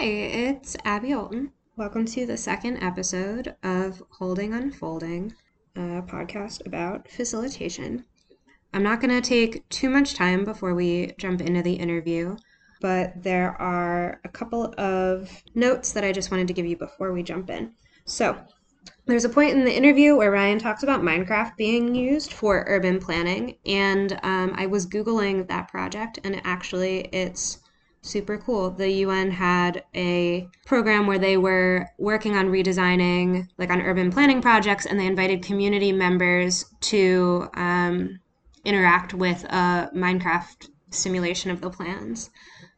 Hi, it's Abby Olten. Welcome to the second episode of Holding Unfolding, a podcast about facilitation. I'm not going to take too much time before we jump into the interview, but there are a couple of notes that I just wanted to give you before we jump in. So, there's a point in the interview where Ryan talks about Minecraft being used for urban planning, and I was Googling that project, and actually it's super cool. The UN had a program where they were working on redesigning, like on urban planning projects, and they invited community members to interact with a Minecraft simulation of the plans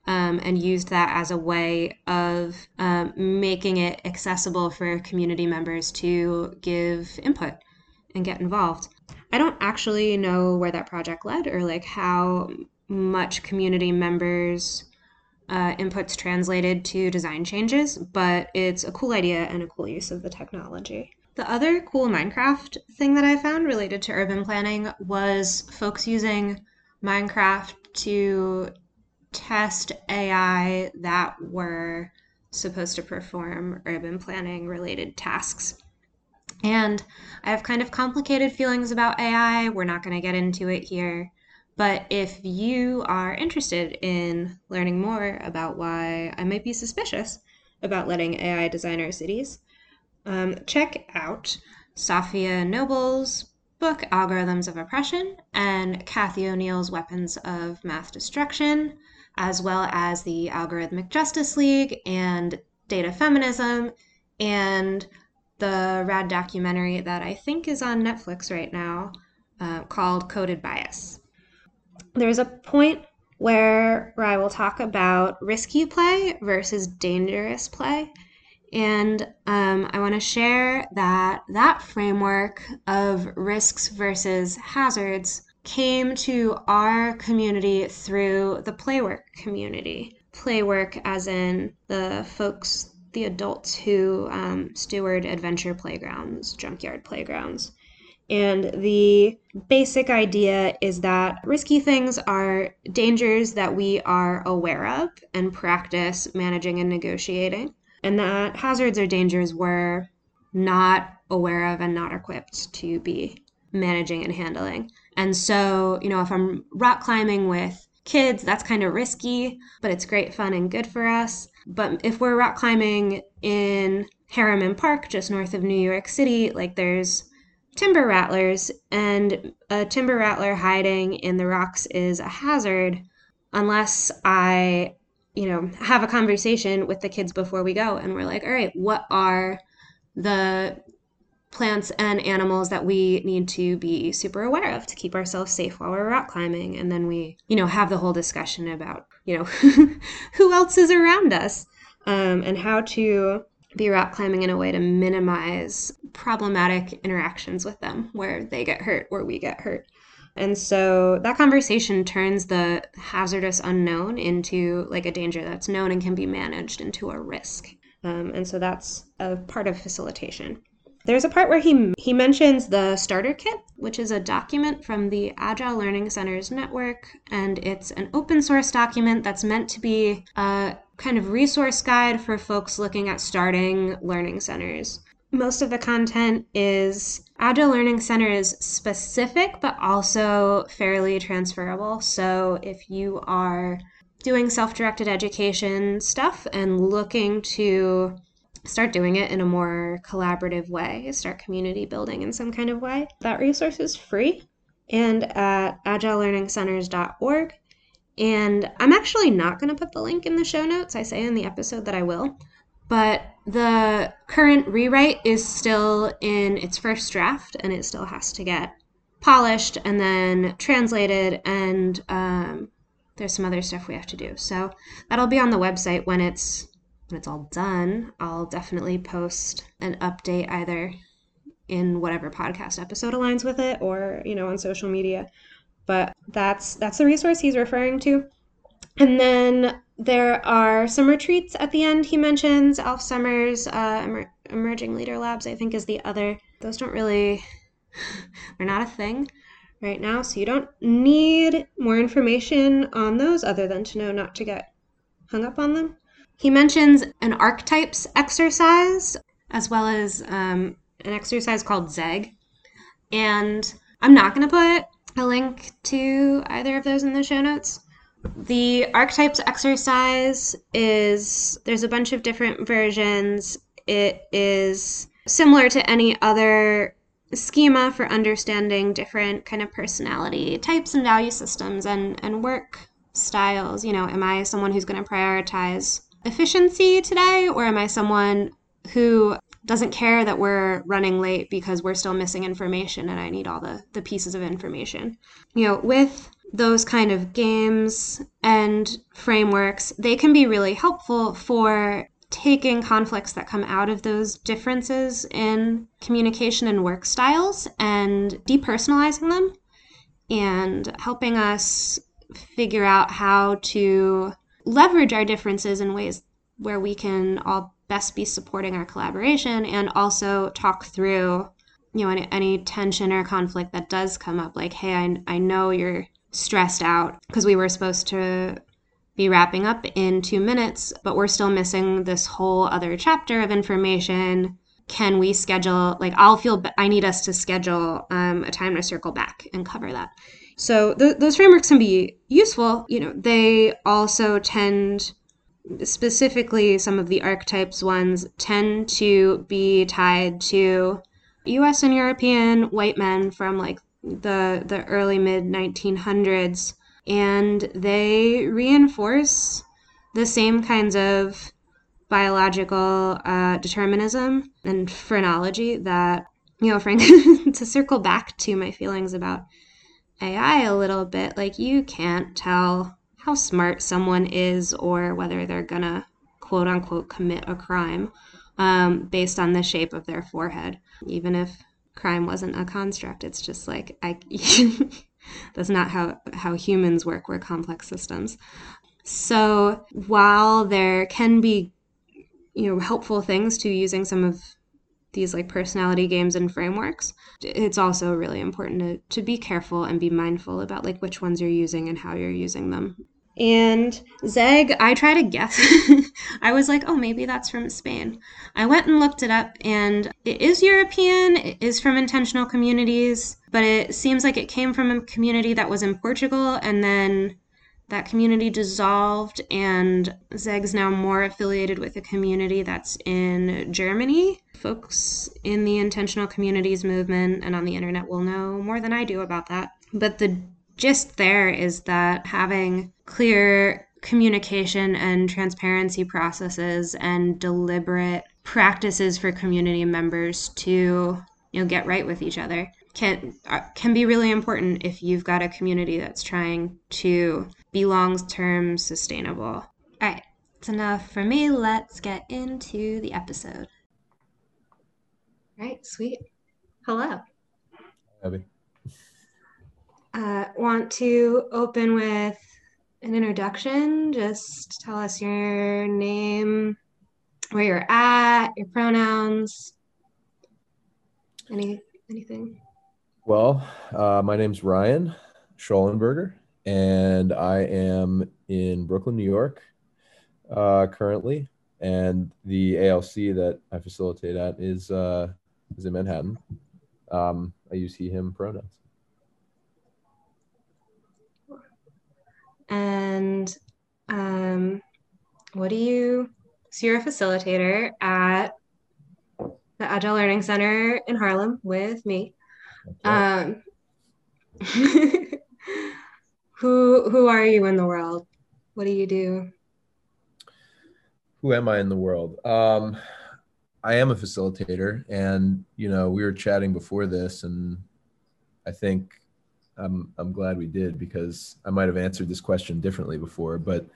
and used that as a way of making it accessible for community members to give input and get involved. I don't actually know where that project led or like how much community members inputs translated to design changes, but it's a cool idea and a cool use of the technology. The other cool Minecraft thing that I found related to urban planning was folks using Minecraft to test AI that were supposed to perform urban planning related tasks. And I have kind of complicated feelings about AI. We're not going to get into it here. But if you are interested in learning more about why I might be suspicious about letting AI design our cities, check out Sophia Noble's book, Algorithms of Oppression, and Kathy O'Neill's Weapons of Math Destruction, as well as the Algorithmic Justice League and Data Feminism, and the rad documentary that I think is on Netflix right now called Coded Bias. There's a point where I will talk about risky play versus dangerous play. And I want to share that that framework of risks versus hazards came to our community through the playwork community. Playwork as in the folks, the adults who steward adventure playgrounds, junkyard playgrounds. And the basic idea is that risky things are dangers that we are aware of and practice managing and negotiating, and that hazards are dangers we're not aware of and not equipped to be managing and handling. And so, you know, if I'm rock climbing with kids, that's kind of risky, but it's great fun and good for us. But if we're rock climbing in Harriman Park, just north of New York City, like there's timber rattlers, and a timber rattler hiding in the rocks is a hazard unless I, you know, have a conversation with the kids before we go and we're like, all right, what are the plants and animals that we need to be super aware of to keep ourselves safe while we're rock climbing? And then we, you know, have the whole discussion about, you know, who else is around us and how to be rock climbing in a way to minimize problematic interactions with them where they get hurt or we get hurt. And so that conversation turns the hazardous unknown into like a danger that's known and can be managed into a risk. And so that's a part of facilitation. There's a part where he mentions the starter kit, which is a document from the Agile Learning Center's network, and it's an open source document that's meant to be a kind of resource guide for folks looking at starting learning centers. Most of the content is Agile Learning Centers specific, but also fairly transferable. So if you are doing self-directed education stuff and looking to start doing it in a more collaborative way, start community building in some kind of way. That resource is free and at agilelearningcenters.org. And I'm actually not going to put the link in the show notes. I say in the episode that I will. But the current rewrite is still in its first draft and it still has to get polished and then translated, and there's some other stuff we have to do. So that'll be on the website when it's all done. I'll definitely post an update either in whatever podcast episode aligns with it or, you know, on social media. But that's the resource he's referring to. And then there are some retreats at the end he mentions. Alf Summers, Emerging Leader Labs, I think is the other. Those don't really, they're not a thing right now. So you don't need more information on those other than to know not to get hung up on them. He mentions an archetypes exercise, as well as an exercise called ZEGG. And I'm not going to put a link to either of those in the show notes. The archetypes exercise is, there's a bunch of different versions. It is similar to any other schema for understanding different kind of personality types and value systems and work styles. You know, am I someone who's going to prioritize efficiency today, or am I someone who doesn't care that we're running late because we're still missing information and I need all the pieces of information? You know, with those kind of games and frameworks, they can be really helpful for taking conflicts that come out of those differences in communication and work styles and depersonalizing them and helping us figure out how to leverage our differences in ways where we can all best be supporting our collaboration, and also talk through, you know, any tension or conflict that does come up. Like, hey, I know you're stressed out because we were supposed to be wrapping up in 2 minutes, but we're still missing this whole other chapter of information. Can we schedule, like, I need us to schedule a time to circle back and cover that. So those frameworks can be useful. You know, they also tend, specifically some of the archetypes ones, tend to be tied to US and European white men from like the early mid 1900s, and they reinforce the same kinds of biological determinism and phrenology that, you know, frankly, to circle back to my feelings about AI a little bit, like, you can't tell how smart someone is or whether they're gonna quote unquote commit a crime based on the shape of their forehead. Even if crime wasn't a construct, it's just like, that's not how humans work. We're complex systems. So while there can be, you know, helpful things to using some of these like personality games and frameworks, it's also really important to be careful and be mindful about like which ones you're using and how you're using them. And ZEGG, I try to guess. I was like, oh, maybe that's from Spain. I went and looked it up, and it is European. It is from intentional communities, but it seems like it came from a community that was in Portugal, and then that community dissolved, and ZEGG's now more affiliated with a community that's in Germany. Folks in the intentional communities movement and on the internet will know more than I do about that. But the gist there is that having clear communication and transparency processes and deliberate practices for community members to, you know, get right with each other can be really important if you've got a community that's trying to be long-term sustainable. All right, that's enough for me. Let's get into the episode. All right, sweet. Hello. Abby. Want to open with an introduction. Just tell us your name, where you're at, your pronouns, anything. Well, my name's Ryan Schollenberger, and I am in Brooklyn, New York, currently. And the ALC that I facilitate at is in Manhattan. I use he/him pronouns. And so you're a facilitator at the Agile Learning Center in Harlem with me. Right. Who are you in the world? What do you do? Who am I in the world? I am a facilitator, and, you know, we were chatting before this, and I think I'm glad we did, because I might have answered this question differently before, but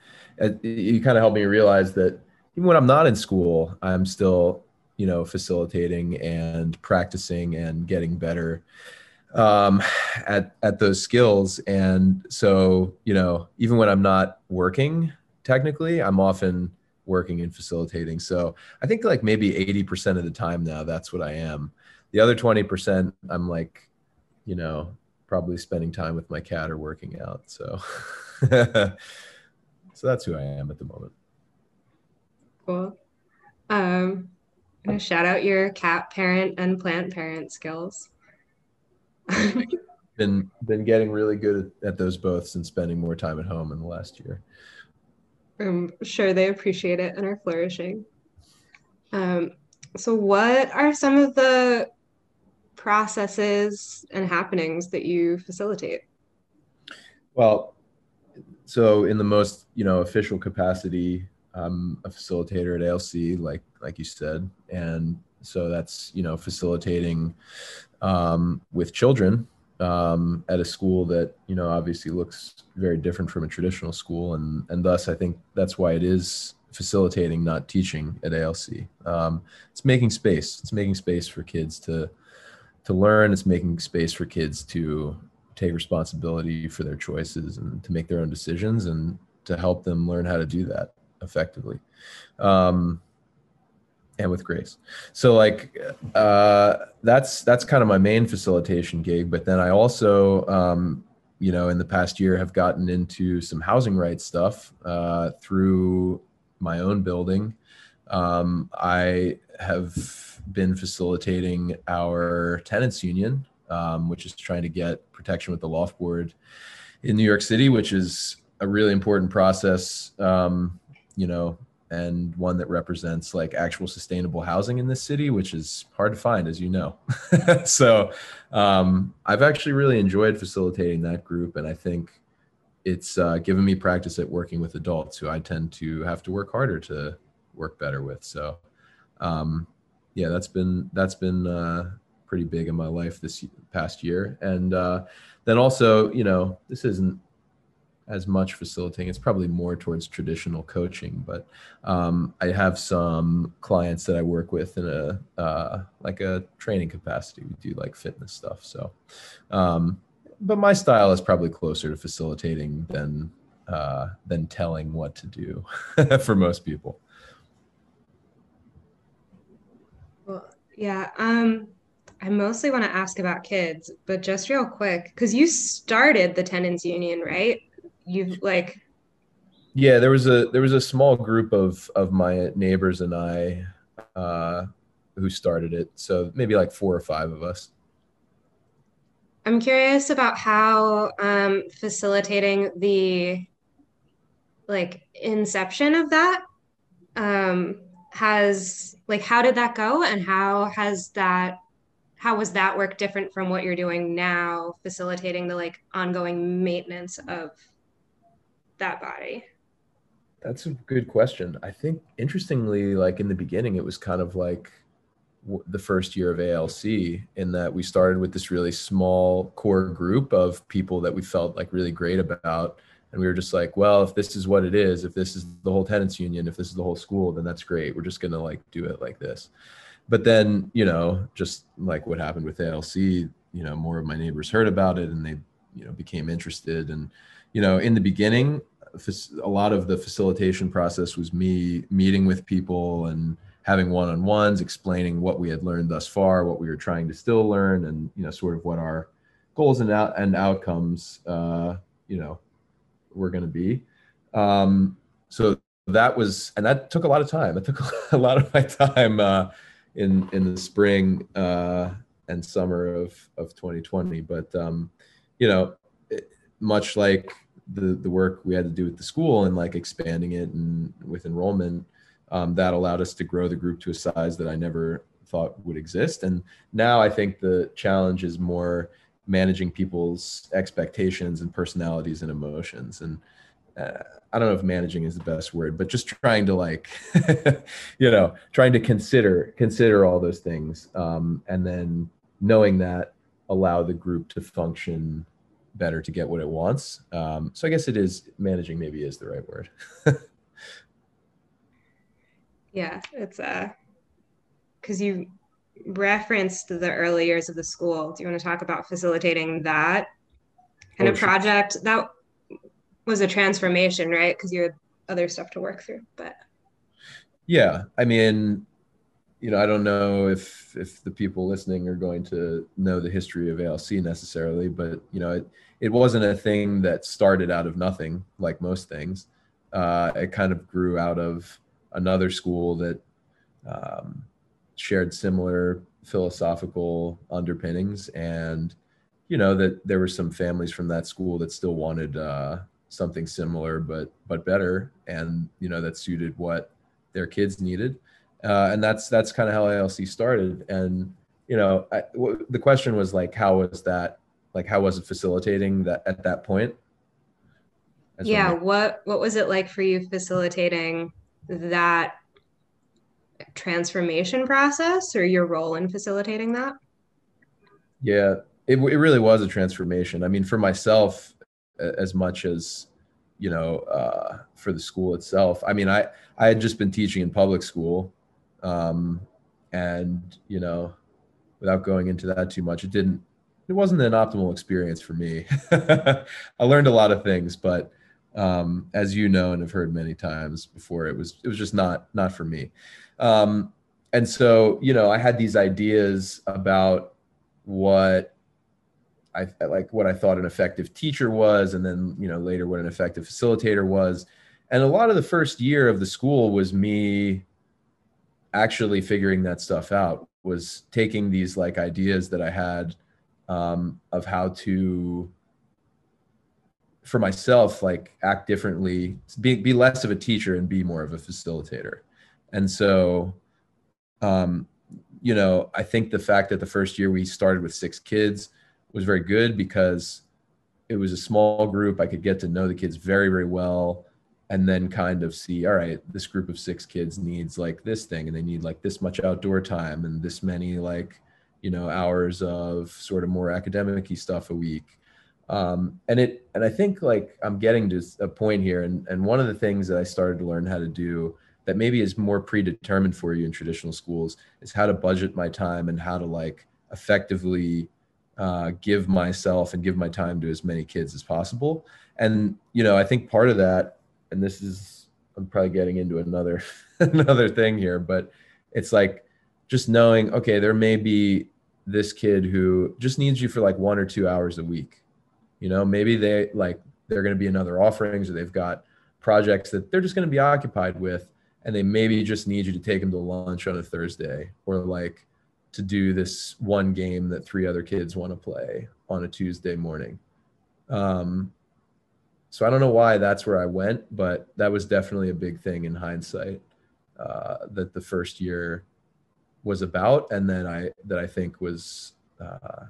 you kind of helped me realize that even when I'm not in school, I'm still, you know, facilitating and practicing and getting better at those skills. And so, you know, even when I'm not working technically, I'm often working and facilitating. So I think like maybe 80% of the time now, that's what I am. The other 20%, I'm like, you know, probably spending time with my cat or working out. So that's who I am at the moment. Cool. I'm going to shout out your cat parent and plant parent skills. Been getting really good at those both since spending more time at home in the last year. I'm sure they appreciate it and are flourishing. So what are some of the processes and happenings that you facilitate? Well, so in the most, official capacity, I'm a facilitator at ALC, like you said. And so that's, facilitating with children at a school that, obviously looks very different from a traditional school. And thus, I think that's why it is facilitating, not teaching at ALC. It's making space. It's making space for kids to learn. It's making space for kids to take responsibility for their choices and to make their own decisions and to help them learn how to do that effectively and with grace. So that's kind of my main facilitation gig. But then I also, in the past year have gotten into some housing rights stuff through my own building. I have been facilitating our tenants union, which is trying to get protection with the loft board in New York City, which is a really important process, and one that represents like actual sustainable housing in this city, which is hard to find, as you know. So I've actually really enjoyed facilitating that group. And I think it's given me practice at working with adults who I tend to have to work harder to work better with. So yeah, that's been pretty big in my life this past year. And then also, this isn't as much facilitating, it's probably more towards traditional coaching, but I have some clients that I work with in a like a training capacity. We do like fitness stuff. So but my style is probably closer to facilitating than telling what to do for most people. Well, yeah, I mostly want to ask about kids, but just real quick, because you started the tenants union, right? You've like, yeah, there was a small group of my neighbors and I who started it. So maybe like 4 or 5 of us. I'm curious about how facilitating the inception of that has how did that go, and how was that work different from what you're doing now, facilitating the ongoing maintenance of that body? That's a good question. I think interestingly, in the beginning, it was kind of like the first year of ALC, in that we started with this really small core group of people that we felt really great about. And we were just like, well, if this is what it is, if this is the whole tenants union, if this is the whole school, then that's great. We're just going to do it like this. But then, just like what happened with ALC, more of my neighbors heard about it and they, became interested. And, in the beginning, a lot of the facilitation process was me meeting with people and having one-on-ones, explaining what we had learned thus far, what we were trying to still learn, and, sort of what our goals and outcomes, were going to be. So that was, and that took a lot of time. It took a lot of my time in the spring and summer of 2020. But, much like the work we had to do with the school and expanding it and with enrollment, that allowed us to grow the group to a size that I never thought would exist. And now I think the challenge is more managing people's expectations and personalities and emotions. And I don't know if managing is the best word, but just trying to trying to consider all those things. And then knowing that, allow the group to function better to get what it wants. So I guess it is, managing maybe is the right word. Yeah, it's because you referenced the early years of the school. Do you want to talk about facilitating that and a project that was a transformation, right? Because you had other stuff to work through, but. Yeah, I mean, I don't know if the people listening are going to know the history of ALC necessarily, but it wasn't a thing that started out of nothing, like most things. It kind of grew out of another school that shared similar philosophical underpinnings, and you know that there were some families from that school that still wanted something similar but better, and you know that suited what their kids needed, and that's kind of how ALC started. And you know, the question was like, how was that? Like, how was it facilitating that at that point? As yeah, what was it like for you facilitating that transformation process, or your role in facilitating that? Yeah, it really was a transformation. I mean, for myself, as much as, you know, for the school itself. I mean, I had just been teaching in public school, and you know, without going into that too much, it wasn't an optimal experience for me. I learned a lot of things, but as you know and have heard many times before, it was just not for me. And so, you know, I had these ideas about what I thought an effective teacher was, and then, you know, later what an effective facilitator was. And a lot of the first year of the school was me actually figuring that stuff out, was taking these like ideas that I had of how to, for myself, like act differently, be less of a teacher and be more of a facilitator. And so, you know, I think the fact that the first year we started with 6 kids was very good, because it was a small group. I could get to know the kids very, very well, and then kind of see, all right, this group of 6 kids needs like this thing, and they need like this much outdoor time and this many like, you know, hours of sort of more academic-y stuff a week. And I think like I'm getting to a point here, and one of the things that I started to learn how to do that maybe is more predetermined for you in traditional schools is how to budget my time and how to like effectively give myself and give my time to as many kids as possible. And, you know, I think part of that, and this is, I'm probably getting into another thing here, but it's like just knowing, okay, there may be this kid who just needs you for like 1 or 2 hours a week. You know, maybe they like, they're going to be in other offerings, or they've got projects that they're just going to be occupied with, and they maybe just need you to take them to lunch on a Thursday, or like to do this one game that 3 other kids want to play on a Tuesday morning. So I don't know why that's where I went, but that was definitely a big thing in hindsight that the first year was about, and then I think was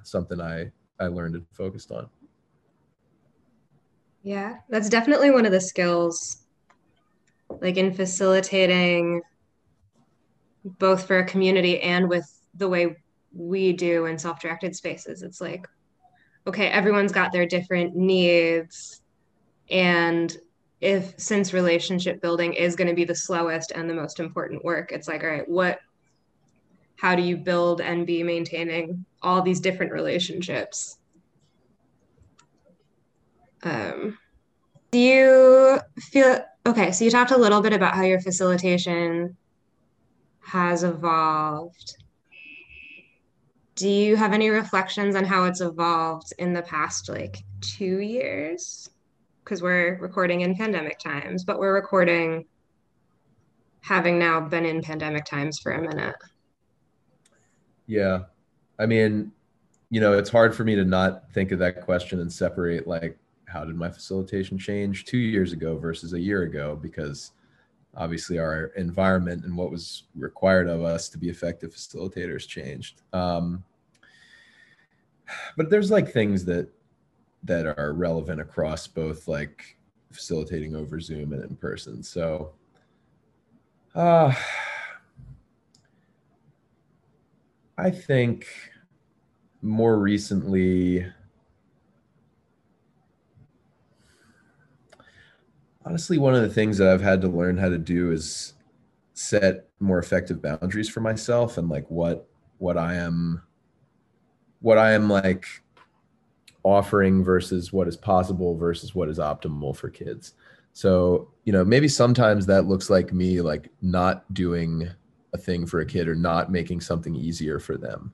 something I learned and focused on. Yeah, that's definitely one of the skills, like in facilitating, both for a community and with the way we do in self-directed spaces. It's like, okay, everyone's got their different needs. And since relationship building is going to be the slowest and the most important work, it's like, all right, how do you build and be maintaining all these different relationships? Do you feel, okay, so you talked a little bit about how your facilitation has evolved. Do you have any reflections on how it's evolved in the past, like, 2 years? Because we're recording in pandemic times, but we're recording having now been in pandemic times for a minute. Yeah. I mean, you know, it's hard for me to not think of that question and separate, like, how did my facilitation change 2 years ago versus a year ago? Because obviously our environment and what was required of us to be effective facilitators changed. But there's like things that are relevant across both like facilitating over Zoom and in person. So I think more recently, honestly, one of the things that I've had to learn how to do is set more effective boundaries for myself, and like what I am like offering versus what is possible versus what is optimal for kids. So, you know, maybe sometimes that looks like me like not doing a thing for a kid or not making something easier for them.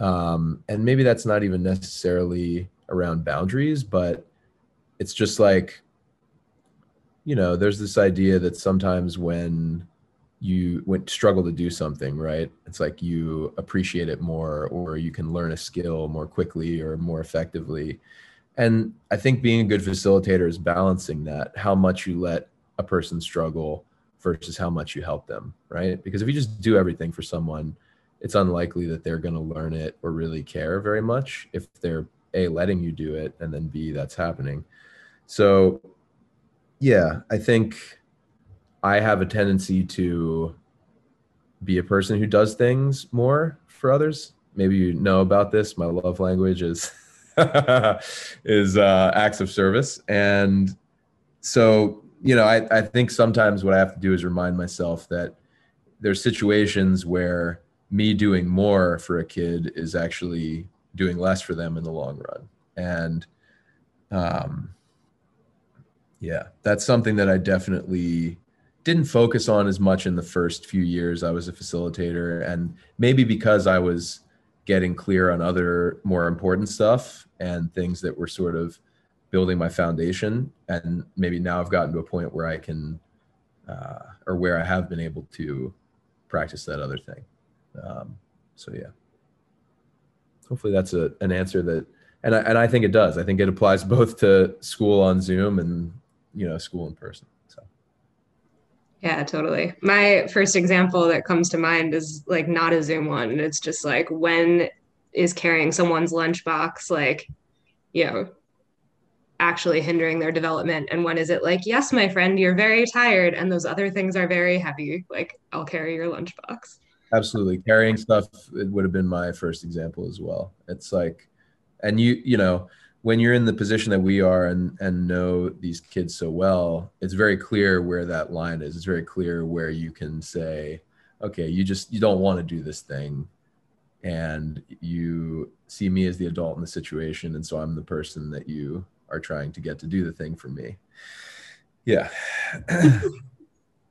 And maybe that's not even necessarily around boundaries, but it's just like, you know, there's this idea that sometimes when you would struggle to do something, right? It's like you appreciate it more, or you can learn a skill more quickly or more effectively. And I think being a good facilitator is balancing that, how much you let a person struggle versus how much you help them, right? Because if you just do everything for someone, it's unlikely that they're going to learn it or really care very much if they're A, letting you do it, and then B, that's happening. So yeah, I think I have a tendency to be a person who does things more for others. Maybe you know about this. My love language is acts of service. And so, you know, I think sometimes what I have to do is remind myself that there's situations where me doing more for a kid is actually doing less for them in the long run. And yeah, that's something that I definitely didn't focus on as much in the first few years I was a facilitator, and maybe because I was getting clear on other more important stuff and things that were sort of building my foundation. And maybe now I've gotten to a point where I can, or where I have been able to practice that other thing. So yeah, hopefully that's an answer that, and I think it does. I think it applies both to school on Zoom and, you know, school in person. Yeah, totally. My first example that comes to mind is like not a Zoom one. It's just like, when is carrying someone's lunchbox, like, you know, actually hindering their development? And when is it like, yes, my friend, you're very tired, and those other things are very heavy. Like, I'll carry your lunchbox. Absolutely. Carrying stuff, it would have been my first example as well. It's like, and you know, when you're in the position that we are and know these kids so well, it's very clear where that line is. It's very clear where you can say, okay, you don't want to do this thing. And you see me as the adult in the situation. And so I'm the person that you are trying to get to do the thing for me. Yeah.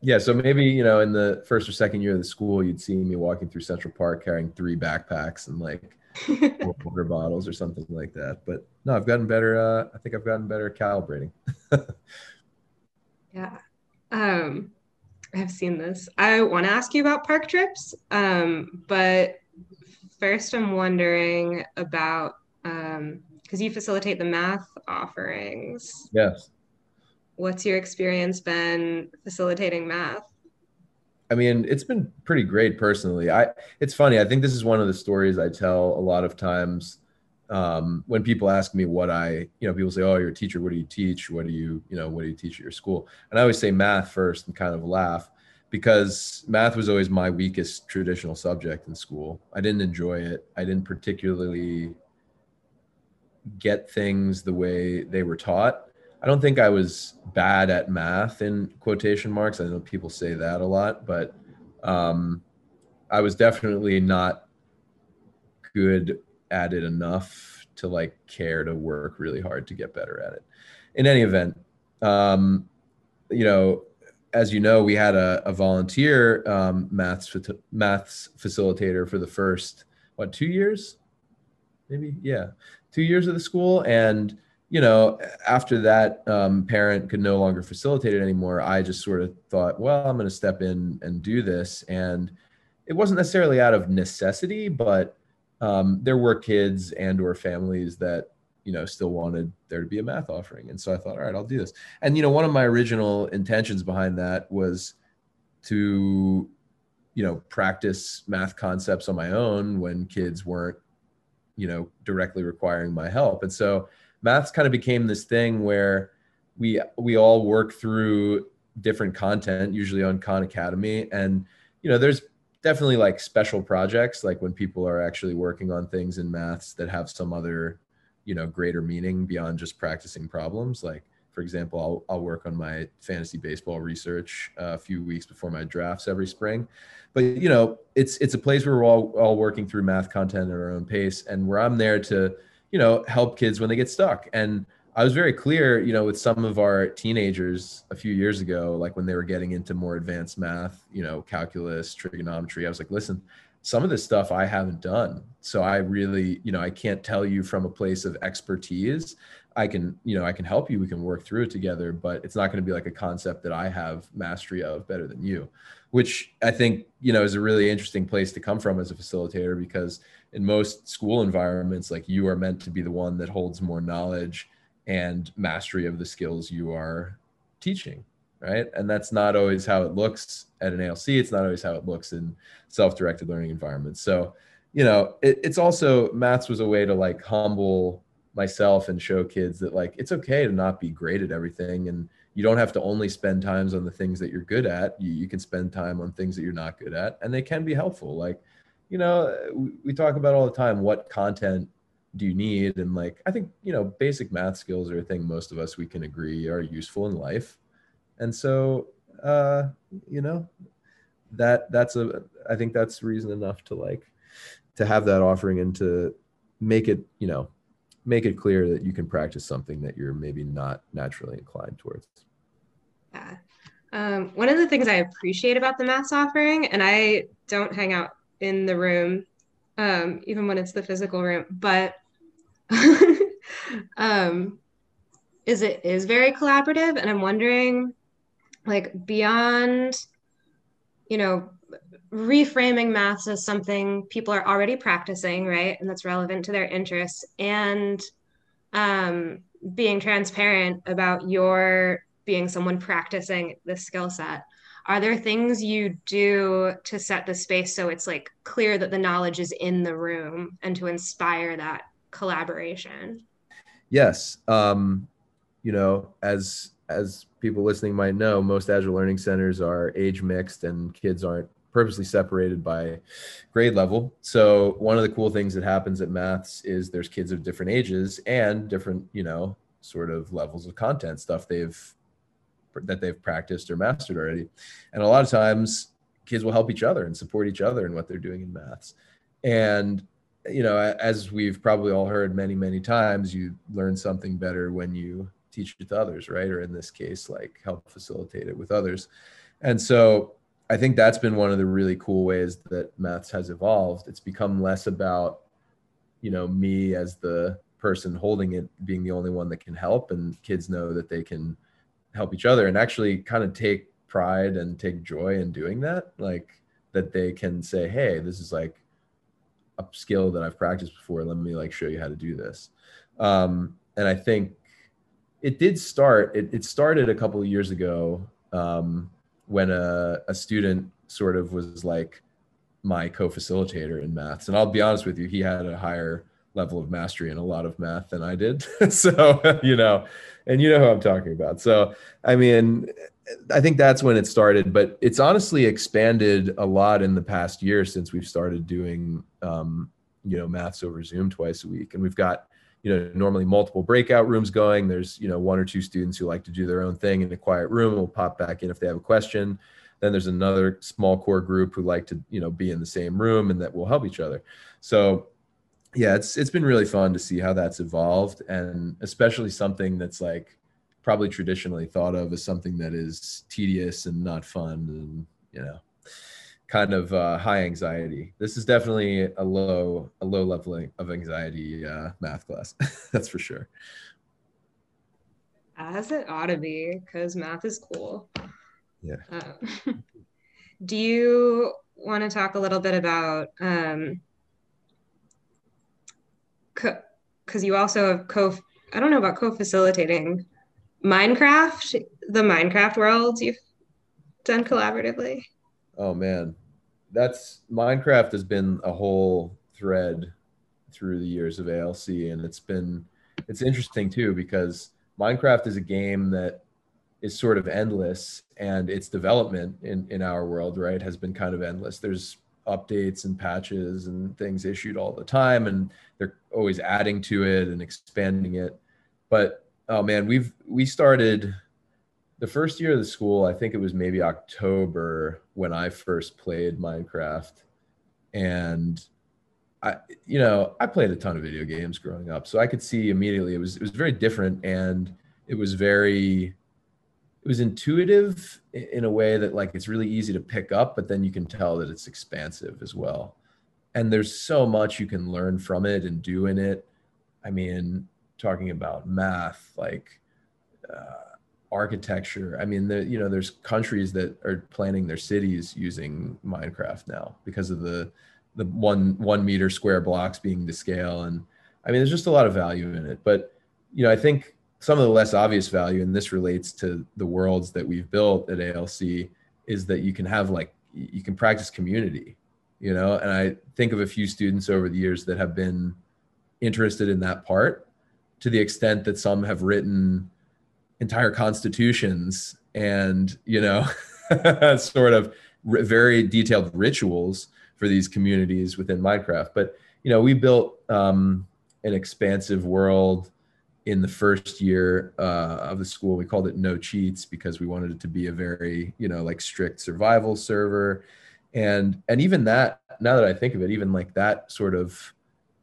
Yeah. So maybe, you know, in the first or second year of the school, you'd see me walking through Central Park carrying 3 backpacks and like, water bottles or something like that. But no, I've gotten better. I think I've gotten better at calibrating. Yeah. I've seen this. I want to ask you about park trips. But first I'm wondering about, because you facilitate the math offerings. Yes. What's your experience been facilitating math? I mean, it's been pretty great personally. It's funny. I think this is one of the stories I tell a lot of times when people ask me what people say, oh, you're a teacher. What do you teach? What do you teach at your school? And I always say math first and kind of laugh, because math was always my weakest traditional subject in school. I didn't enjoy it. I didn't particularly get things the way they were taught. I don't think I was bad at math in quotation marks. I know people say that a lot, but I was definitely not good at it enough to like care to work really hard to get better at it. In any event, as you know, we had a volunteer maths facilitator for the first, 2 years? Maybe, yeah, 2 years of the school. And you know, after that parent could no longer facilitate it anymore, I just sort of thought, well, I'm going to step in and do this. And it wasn't necessarily out of necessity, but there were kids and or families that, you know, still wanted there to be a math offering. And so I thought, all right, I'll do this. And, you know, one of my original intentions behind that was to, you know, practice math concepts on my own when kids weren't, you know, directly requiring my help. And so maths kind of became this thing where we all work through different content, usually on Khan Academy. And, you know, there's definitely like special projects, like when people are actually working on things in maths that have some other, you know, greater meaning beyond just practicing problems. Like, for example, I'll work on my fantasy baseball research a few weeks before my drafts every spring. But, you know, it's a place where we're all working through math content at our own pace, and where I'm there to, you know, help kids when they get stuck. And I was very clear, you know, with some of our teenagers a few years ago, like when they were getting into more advanced math, you know, calculus, trigonometry, I was like, listen, some of this stuff I haven't done. So I really, you know, I can't tell you from a place of expertise. I can, you know, I can help you, we can work through it together, but it's not going to be like a concept that I have mastery of better than you, which I think, you know, is a really interesting place to come from as a facilitator, because in most school environments, like, you are meant to be the one that holds more knowledge and mastery of the skills you are teaching, right? And that's not always how it looks at an ALC. It's not always how it looks in self-directed learning environments. So, you know, it's also, maths was a way to like humble myself and show kids that like, it's okay to not be great at everything. And you don't have to only spend times on the things that you're good at. You can spend time on things that you're not good at, and they can be helpful. Like, you know, we talk about all the time, what content do you need? And like, I think, you know, basic math skills are a thing most of us, we can agree, are useful in life. And so, you know, I think that's reason enough to like, to have that offering and to make it, you know, make it clear that you can practice something that you're maybe not naturally inclined towards. Yeah. One of the things I appreciate about the maths offering, and I don't hang out in the room, even when it's the physical room, but is it is very collaborative. And I'm wondering, like, beyond, you know, reframing maths as something people are already practicing, right? And that's relevant to their interests, and being transparent about your being someone practicing this skill set. Are there things you do to set the space so it's like clear that the knowledge is in the room and to inspire that collaboration? Yes. You know, as people listening might know, most Agile Learning Centers are age mixed and kids aren't purposely separated by grade level. So one of the cool things that happens at maths is there's kids of different ages and different, you know, sort of levels of content, stuff that they've practiced or mastered already. And a lot of times kids will help each other and support each other in what they're doing in maths. And, you know, as we've probably all heard many, many times, you learn something better when you teach it to others, right? Or in this case, like, help facilitate it with others. And so I think that's been one of the really cool ways that maths has evolved. It's become less about, you know, me as the person holding it being the only one that can help, and kids know that they can help each other and actually kind of take pride and take joy in doing that. Like, that they can say, hey, this is like a skill that I've practiced before. Let me like show you how to do this. And I think it did start, it started a couple of years ago when a student sort of was like my co-facilitator in maths. And I'll be honest with you, he had a higher level of mastery in a lot of math than I did. So, you know, and you know who I'm talking about. So, I mean, I think that's when it started, but it's honestly expanded a lot in the past year since we've started doing, you know, maths over Zoom twice a week. And we've got, you know, normally multiple breakout rooms going. There's, you know, one or two students who like to do their own thing in a quiet room, will pop back in if they have a question. Then there's another small core group who like to, you know, be in the same room and that will help each other. So yeah, it's been really fun to see how that's evolved, and especially something that's like probably traditionally thought of as something that is tedious and not fun and, you know, kind of high anxiety. This is definitely a low level of anxiety math class, that's for sure. As it ought to be, because math is cool. Yeah. Do you want to talk a little bit about because you also have I don't know about co-facilitating, Minecraft, the Minecraft world you've done collaboratively? Oh man, Minecraft has been a whole thread through the years of ALC, and it's interesting too, because Minecraft is a game that is sort of endless, and its development in our world, right, has been kind of endless. There's updates and patches and things issued all the time, and they're always adding to it and expanding it. But oh man, we started the first year of the school, I think it was maybe October when I first played Minecraft, and I played a ton of video games growing up, so I could see immediately it was very different, and it was intuitive in a way that, like, it's really easy to pick up, but then you can tell that it's expansive as well. And there's so much you can learn from it and do in it. I mean, talking about math, like architecture. I mean, there's countries that are planning their cities using Minecraft now because of the 1 meter square blocks being to scale. And I mean, there's just a lot of value in it. But, I think some of the less obvious value, and this relates to the worlds that we've built at ALC, is that you can have, like, you can practice community. And I think of a few students over the years that have been interested in that part, to the extent that some have written entire constitutions and, sort of very detailed rituals for these communities within Minecraft. But, we built an expansive world in the first year of the school. We called it No Cheats because we wanted it to be a very, strict survival server. And even that, now that I think of it, even like that sort of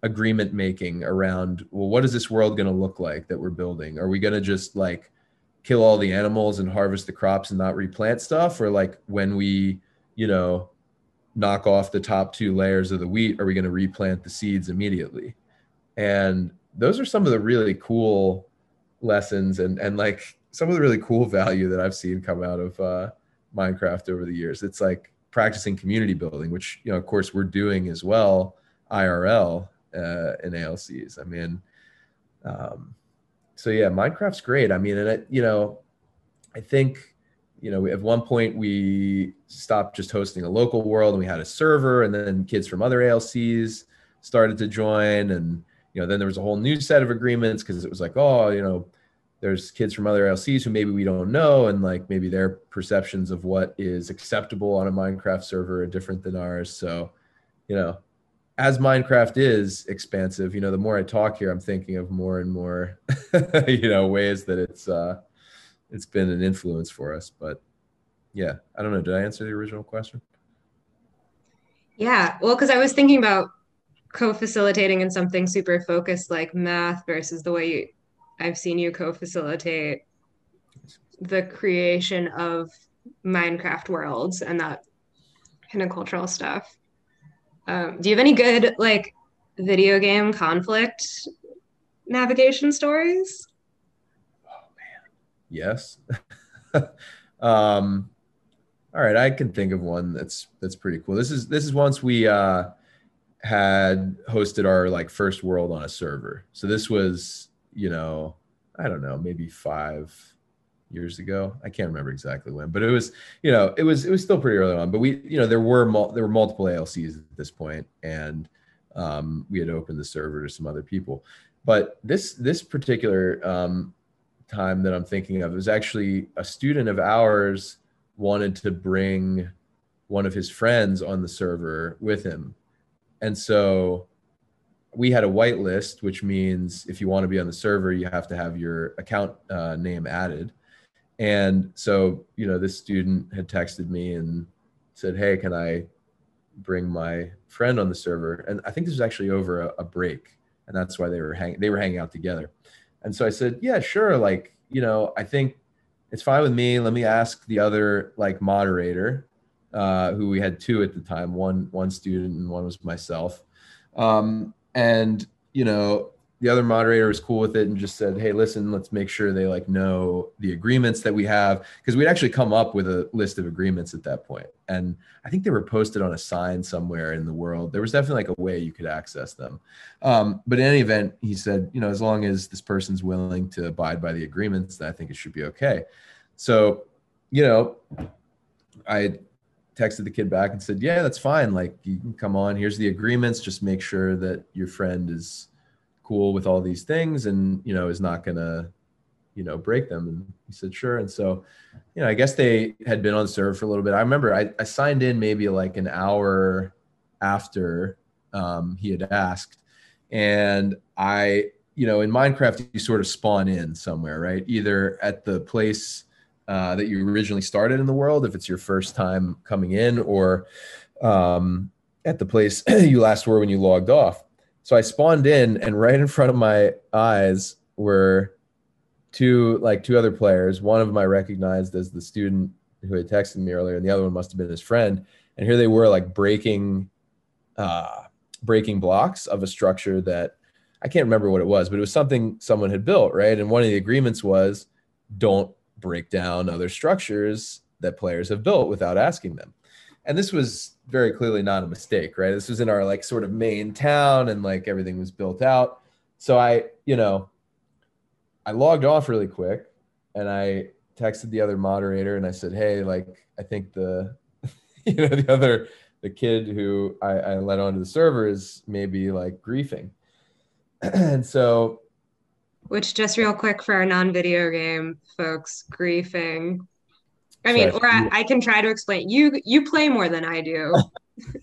agreement making around, well, what is this world going to look like that we're building? Are we going to just, like, kill all the animals and harvest the crops and not replant stuff? Or, like, when we, knock off the top 2 layers of the wheat, are we going to replant the seeds immediately? And those are some of the really cool lessons and like some of the really cool value that I've seen come out of Minecraft over the years. It's like practicing community building, which, of course we're doing as well, IRL in ALCs. I mean, so yeah, Minecraft's great. I mean, and it, I think, at one point we stopped just hosting a local world and we had a server, and then kids from other ALCs started to join. And, then there was a whole new set of agreements because it was like, oh, there's kids from other ALCs who maybe we don't know, and like maybe their perceptions of what is acceptable on a Minecraft server are different than ours. So, as Minecraft is expansive, the more I talk here, I'm thinking of more and more, ways that it's been an influence for us. But yeah, I don't know. Did I answer the original question? Yeah, well, because I was thinking about co-facilitating in something super focused like math versus the way I've seen you co-facilitate the creation of Minecraft worlds and that kind of cultural stuff. Do you have any good, like, video game conflict navigation stories? Oh, man. Yes. All right. I can think of one that's pretty cool. This is once we had hosted our, like, first world on a server. So this was, I don't know, maybe 5 years ago. I can't remember exactly when, but it was still pretty early on, but we, there were multiple ALCs at this point, and we had opened the server to some other people. But this particular time that I'm thinking of, it was actually a student of ours wanted to bring one of his friends on the server with him. And so we had a whitelist, which means if you want to be on the server, you have to have your account name added. And so, this student had texted me and said, hey, can I bring my friend on the server? And I think this was actually over a break, and that's why they were hanging out together. And so I said, yeah, sure. Like, I think it's fine with me. Let me ask the other, like, moderator, who we had two at the time, one student and one was myself. And, the other moderator was cool with it and just said, hey, listen, let's make sure they, like, know the agreements that we have, because we'd actually come up with a list of agreements at that point. And I think they were posted on a sign somewhere in the world. There was definitely, like, a way you could access them. But in any event, he said, as long as this person's willing to abide by the agreements, then I think it should be okay. So, I texted the kid back and said, yeah, that's fine. Like, you can come on. Here's the agreements. Just make sure that your friend is cool with all these things and, is not gonna, break them. And he said, sure. And so, I guess they had been on server for a little bit. I remember I signed in maybe like an hour after he had asked. And I, in Minecraft, you sort of spawn in somewhere, right? Either at the place that you originally started in the world, if it's your first time coming in, or at the place you last were when you logged off. So I spawned in, and right in front of my eyes were two other players. One of them I recognized as the student who had texted me earlier, and the other one must've been his friend. And here they were, like, breaking blocks of a structure that I can't remember what it was, but it was something someone had built, right? And one of the agreements was, don't break down other structures that players have built without asking them. And this was very clearly not a mistake, right? This was in our, like, sort of main town, and like everything was built out. So I logged off really quick, and I texted the other moderator, and I said, hey, like, I think the kid who I let onto the server is maybe like griefing. And so, which, just real quick for our non-video game folks, griefing. I mean, or I can try to explain. You play more than I do.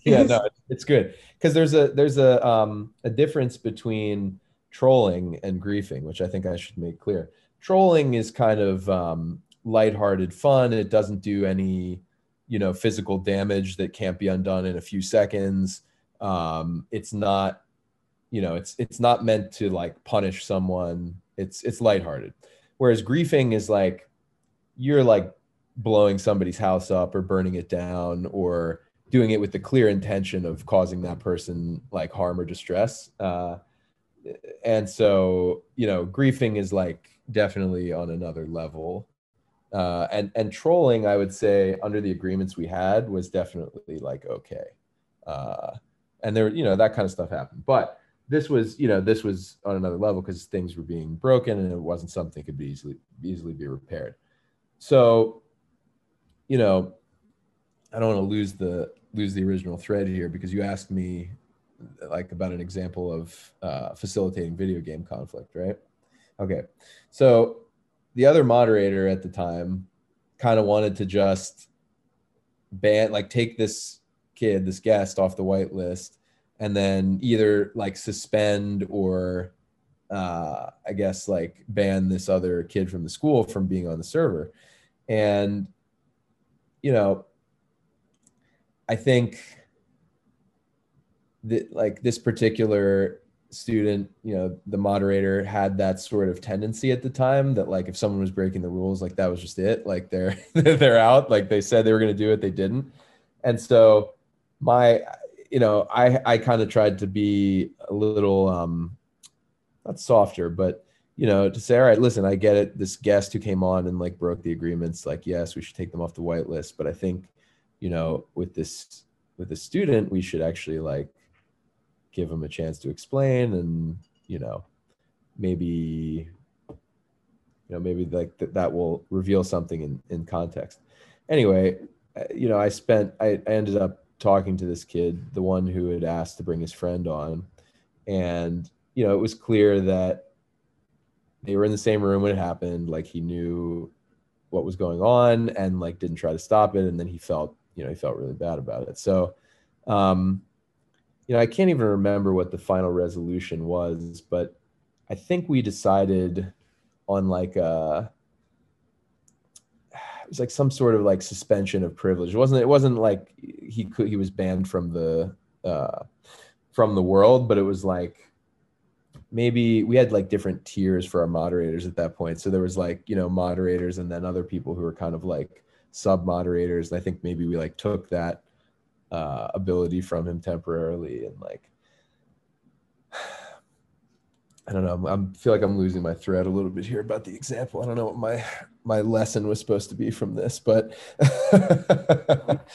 Yeah, no, it's good, because there's a difference between trolling and griefing, which I think I should make clear. Trolling is kind of lighthearted fun, and it doesn't do any physical damage that can't be undone in a few seconds. It's not, it's not meant to, like, punish someone. It's lighthearted. Whereas griefing is like, you're like blowing somebody's house up or burning it down or doing it with the clear intention of causing that person, like, harm or distress. And so, griefing is, like, definitely on another level. And trolling, I would say, under the agreements we had, was definitely, like, okay. And there, that kind of stuff happened, but this was on another level, because things were being broken and it wasn't something that could be easily be repaired. So, I don't want to lose the original thread here, because you asked me, like, about an example of facilitating video game conflict, right? Okay, so the other moderator at the time kind of wanted to just ban, like, take this kid, this guest, off the whitelist, and then either, like, suspend or I guess, like, ban this other kid from the school from being on the server. And, I think that, like, this particular student, the moderator had that sort of tendency at the time that, like, if someone was breaking the rules, like, that was just it, like, they're out, like, they said they were going to do it, they didn't. And so I kind of tried to be a little, not softer, but, to say, all right, listen, I get it. This guest who came on and, like, broke the agreements, like, yes, we should take them off the whitelist. But I think, with the student, we should actually, like, give him a chance to explain, and, maybe like that will reveal something in context. Anyway, I ended up talking to this kid, the one who had asked to bring his friend on. And, it was clear that they were in the same room when it happened. Like, he knew what was going on and, like, didn't try to stop it. And then he felt really bad about it. So, I can't even remember what the final resolution was, but I think we decided on, like, it was like some sort of, like, suspension of privilege. It wasn't like he was banned from the world, but it was like, maybe we had, like, different tiers for our moderators at that point. So there was, like, moderators, and then other people who were kind of, like, sub moderators. And I think maybe we, like, took that ability from him temporarily. And, like, I don't know. I feel like I'm losing my thread a little bit here about the example. I don't know what my lesson was supposed to be from this, but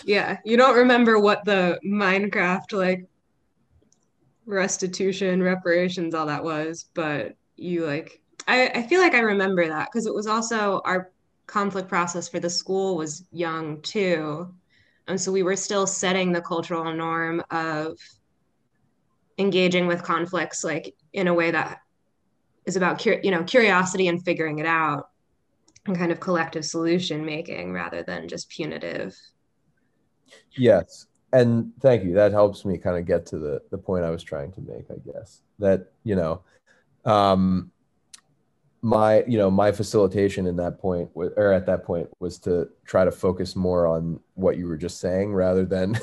yeah, you don't remember what the Minecraft, like, restitution, reparations, all that was, but you, like, I feel like I remember that, because it was also our conflict process for the school was young too, and so we were still setting the cultural norm of engaging with conflicts, like, in a way that is about, curiosity and figuring it out, and kind of collective solution making rather than just punitive. Yes, and thank you. That helps me kind of get to the point I was trying to make, I guess. That, my facilitation at that point was to try to focus more on what you were just saying rather than,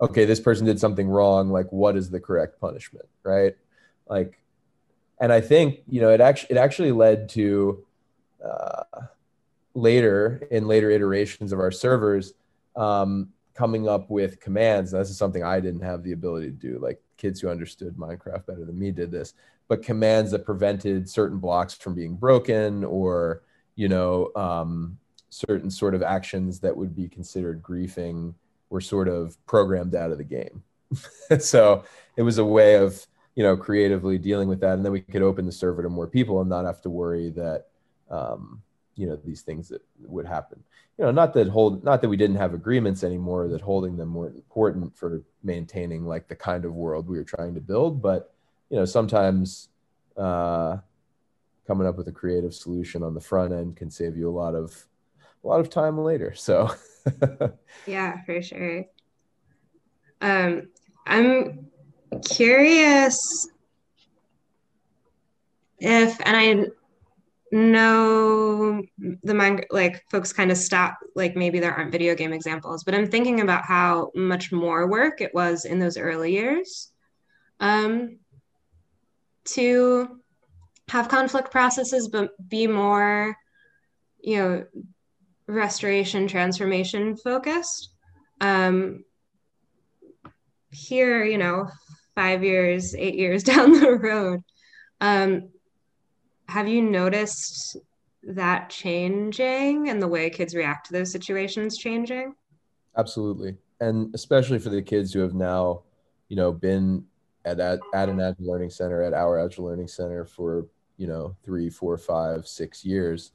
okay, this person did something wrong. Like, what is the correct punishment? Right. Like, and I think, you know, it actually led to later iterations of our servers coming up with commands. And this is something I didn't have the ability to do. Like, kids who understood Minecraft better than me did this, but commands that prevented certain blocks from being broken, or, you know, certain sort of actions that would be considered griefing were sort of programmed out of the game. So it was a way of, you know, creatively dealing with that. And then we could open the server to more people and not have to worry that, you know, these things that would happen, you know, not that we didn't have agreements anymore, that holding them weren't important for maintaining like the kind of world we were trying to build. But, you know, sometimes coming up with a creative solution on the front end can save you a lot of time later. So yeah, for sure. I'm curious if, and I know the manga, like, folks kind of stop, like, maybe there aren't video game examples, but I'm thinking about how much more work it was in those early years to have conflict processes, but be more, you know, restoration, transformation focused. Here, you know, 5 years, 8 years down the road, have you noticed that changing and the way kids react to those situations changing? Absolutely. And especially for the kids who have now, you know, been at an Agile Learning Center, at our Agile Learning Center for, you know, 3, 4, 5, 6 years.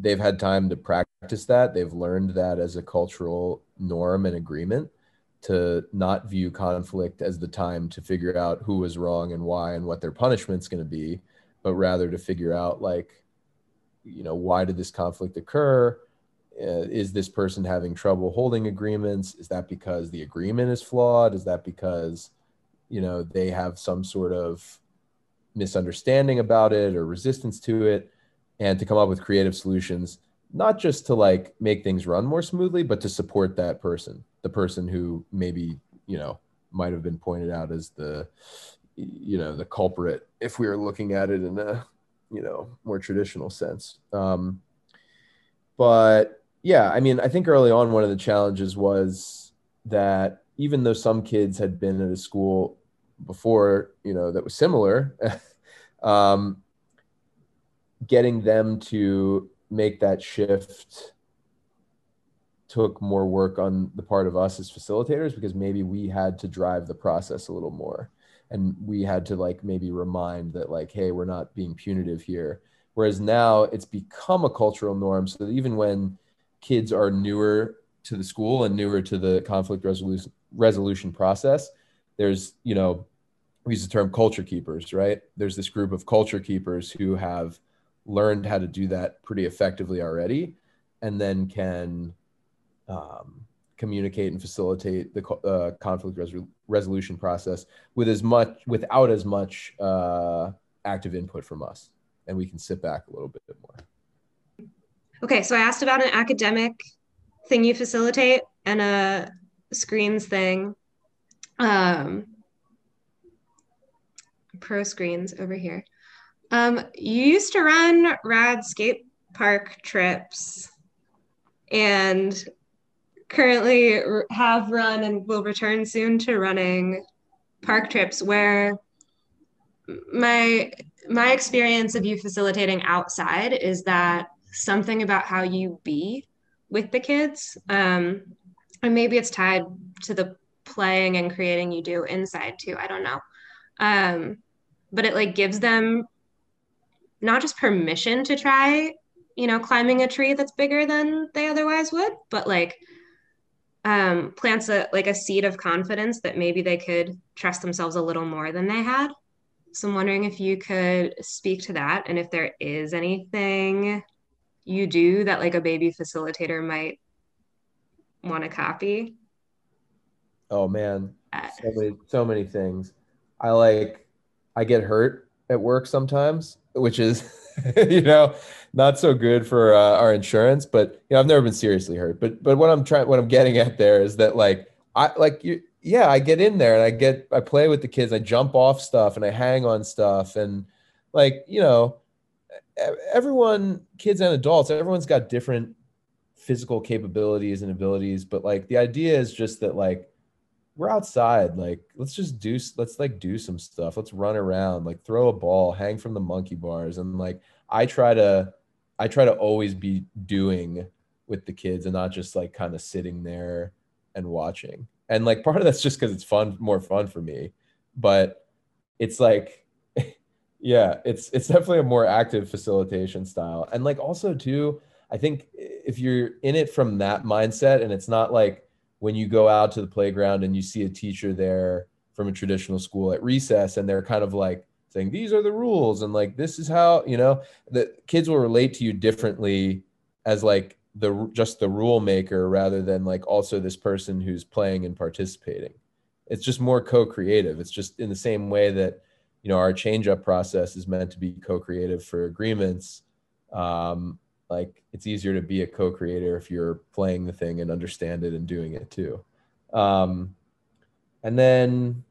They've had time to practice that. They've learned that as a cultural norm and agreement, to not view conflict as the time to figure out who was wrong and why and what their punishment's going to be, but rather to figure out, like, you know, why did this conflict occur? Is this person having trouble holding agreements? Is that because the agreement is flawed? Is that because, you know, they have some sort of misunderstanding about it or resistance to it? And to come up with creative solutions, not just to, like, make things run more smoothly, but to support that person, the person who maybe, you know, might have been pointed out as the, you know, the culprit, if we were looking at it in a, you know, more traditional sense. But yeah, I mean, I think early on, one of the challenges was that even though some kids had been at a school before, you know, that was similar, getting them to make that shift took more work on the part of us as facilitators, because maybe we had to drive the process a little more, and we had to, like, maybe remind that, like, hey, we're not being punitive here. Whereas now it's become a cultural norm, so that even when kids are newer to the school and newer to the conflict resolution process, there's, you know, we use the term culture keepers, right? There's this group of culture keepers who have learned how to do that pretty effectively already, and then can communicate and facilitate the conflict resolution process without as much active input from us. And we can sit back a little bit more. Okay, so I asked about an academic thing you facilitate and a screens thing. Pro screens over here. You used to run rad skate park trips, and currently have run and will return soon to running park trips, where my experience of you facilitating outside is that something about how you be with the kids, and maybe it's tied to the playing and creating you do inside too, I don't know. But it, like, gives them not just permission to try, you know, climbing a tree that's bigger than they otherwise would, but, like, plants a seed of confidence that maybe they could trust themselves a little more than they had. So I'm wondering if you could speak to that, and if there is anything you do that, like, a baby facilitator might want to copy. Oh man, so many things. I get hurt at work sometimes which is, you know, not so good for our insurance. But, you know, I've never been seriously hurt. But what I'm getting at there is that, like, I get in there and I play with the kids, I jump off stuff and I hang on stuff. And, like, you know, everyone, kids and adults, everyone's got different physical capabilities and abilities. But, like, the idea is just that, like, we're outside, like, let's do some stuff. Let's run around, like, throw a ball, hang from the monkey bars. And, like, I try to always be doing with the kids and not just, like, kind of sitting there and watching. And, like, part of that's just because it's fun, more fun for me, but it's like, yeah, it's definitely a more active facilitation style. And, like, also too, I think if you're in it from that mindset, and it's not like, when you go out to the playground and you see a teacher there from a traditional school at recess, and they're kind of like saying, these are the rules, and, like, this is how, you know, the kids will relate to you differently as, like, just the rule maker rather than, like, also this person who's playing and participating. It's just more co-creative. It's just in the same way that, you know, our change up process is meant to be co-creative for agreements. Like, it's easier to be a co-creator if you're playing the thing and understand it and doing it too. And then,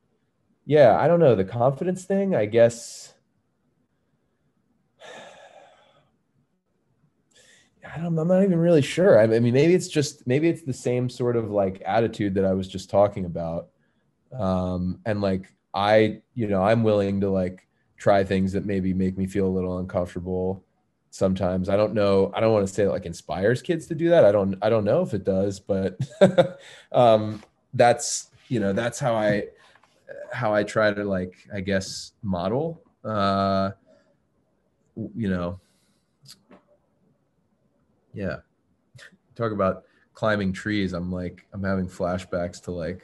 yeah, I don't know, the confidence thing, I guess. I'm not even really sure. I mean, maybe it's the same sort of, like, attitude that I was just talking about. And, like, I'm willing to, like, try things that maybe make me feel a little uncomfortable. Sometimes I don't want to say it, like, inspires kids to do that. I don't know if it does, but that's how I try to, like, I guess, model, you know. Yeah. Talk about climbing trees. I'm having flashbacks to, like,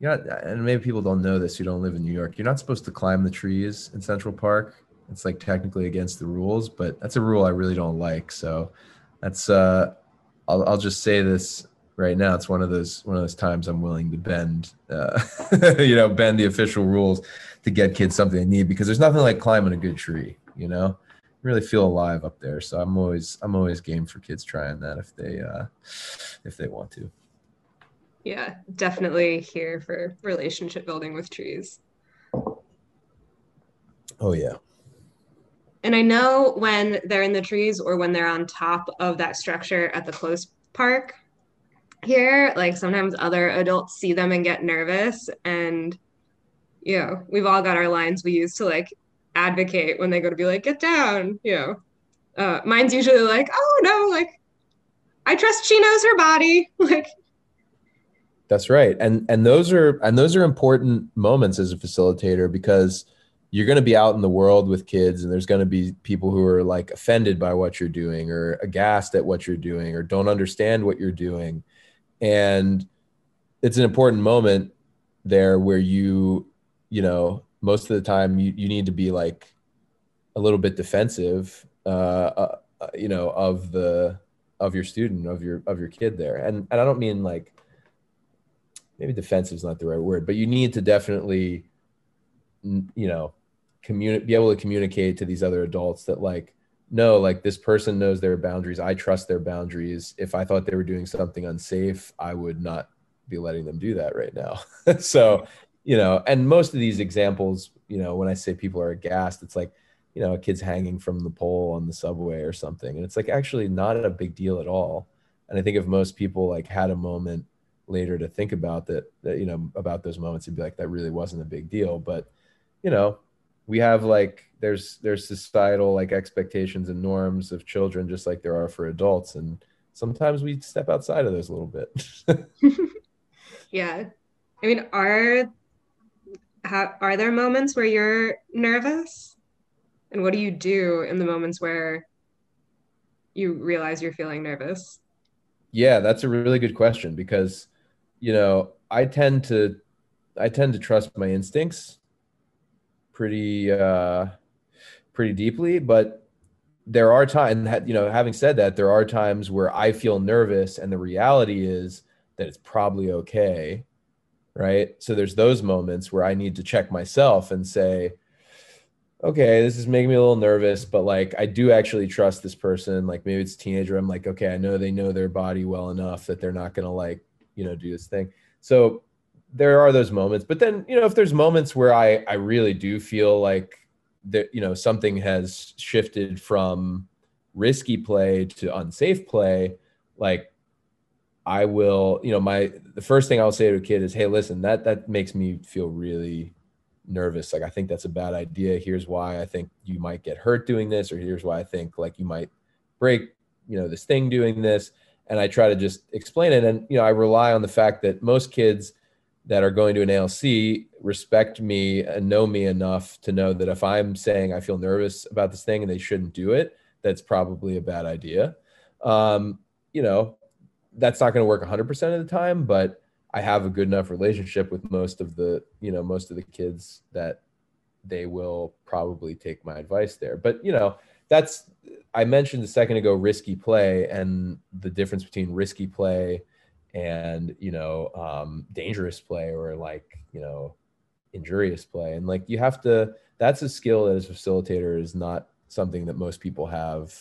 and maybe people don't know this who don't live in New York. You're not supposed to climb the trees in Central Park. It's, like, technically against the rules, but that's a rule I really don't like. So that's, I'll just say this right now. It's one of those times I'm willing to bend the official rules to get kids something they need, because there's nothing like climbing a good tree, you know, you really feel alive up there. So I'm always game for kids trying that if they want to. Yeah, definitely here for relationship building with trees. Oh yeah. And I know when they're in the trees or when they're on top of that structure at the close park here, like, sometimes other adults see them and get nervous. And, you know, we've all got our lines we use to, like, advocate when they go to be like, get down, you know. Mine's usually like, oh no, like, I trust she knows her body. Like, that's right. And those are important moments as a facilitator, because you're going to be out in the world with kids, and there's going to be people who are, like, offended by what you're doing or aghast at what you're doing or don't understand what you're doing. And it's an important moment there where you know, most of the time you need to be, like, a little bit defensive, you know, of your student, of your kid there. And I don't mean, like, maybe defensive is not the right word, but you need to definitely, you know, be able to communicate to these other adults that, like, no, like, this person knows their boundaries. I trust their boundaries. If I thought they were doing something unsafe, I would not be letting them do that right now. So, you know, and most of these examples, you know, when I say people are aghast, it's like, you know, a kid's hanging from the pole on the subway or something. And it's, like, actually not a big deal at all. And I think if most people, like, had a moment later to think about that, you know, about those moments, it'd be like, that really wasn't a big deal. But, you know, we have, like, there's societal, like, expectations and norms of children, just like there are for adults. And sometimes we step outside of those a little bit. Yeah. I mean, are there moments where you're nervous? And what do you do in the moments where you realize you're feeling nervous? Yeah, that's a really good question, because, you know, I tend to trust my instincts pretty deeply. But there are times, you know, having said that, there are times where I feel nervous, and the reality is that it's probably okay, right? So there's those moments where I need to check myself and say, okay, this is making me a little nervous, but like, I do actually trust this person. Like maybe it's a teenager. I'm like, okay, I know they know their body well enough that they're not going to like, you know, do this thing. So there are those moments, but then, you know, if there's moments where I really do feel like that, you know, something has shifted from risky play to unsafe play, like I will, you know, the first thing I'll say to a kid is, hey, listen, that makes me feel really nervous. Like, I think that's a bad idea. Here's why I think you might get hurt doing this, or here's why I think like you might break, you know, this thing doing this. And I try to just explain it. And, you know, I rely on the fact that most kids that are going to an ALC respect me and know me enough to know that if I'm saying I feel nervous about this thing and they shouldn't do it, that's probably a bad idea. You know, that's not going to work 100% of the time, but I have a good enough relationship with most of the, you know, most of the kids that they will probably take my advice there. But, you know, that's, I mentioned a second ago, risky play, and the difference between risky play and, you know, dangerous play, or like, you know, injurious play. And like, you have to, that's a skill that as a facilitator is not something that most people have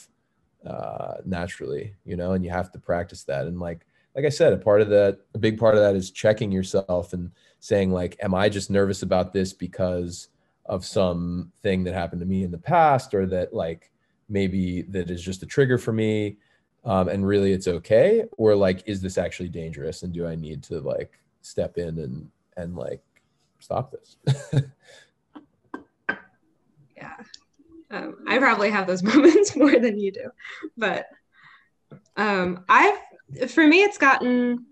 naturally, you know, and you have to practice that. And like I said, a big part of that is checking yourself and saying like, am I just nervous about this because of something that happened to me in the past, or that like, maybe that is just a trigger for me, and really it's okay? Or like, is this actually dangerous, and do I need to like step in and like stop this? Yeah. I probably have those moments more than you do, but for me, it's gotten,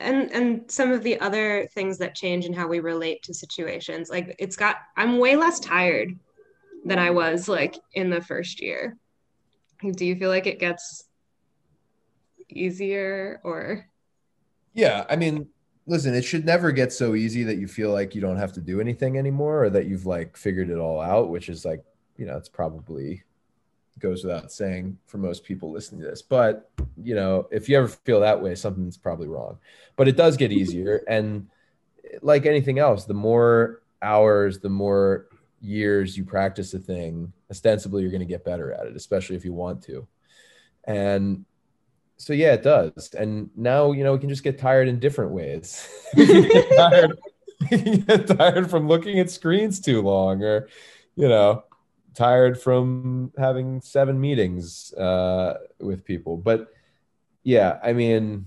and some of the other things that change in how we relate to situations, like I'm way less tired than I was like in the first year. Do you feel like it gets easier, or? Yeah, I mean, listen, it should never get so easy that you feel like you don't have to do anything anymore, or that you've like figured it all out, which is like, you know, it's probably goes without saying for most people listening to this. But, you know, if you ever feel that way, something's probably wrong. But it does get easier. And like anything else, the more hours, the more years you practice a thing, ostensibly you're going to get better at it, especially if you want to. And so, yeah, it does. And now, you know, we can just get tired in different ways. You get tired from looking at screens too long, or, you know, tired from having 7 meetings with people. But yeah, I mean,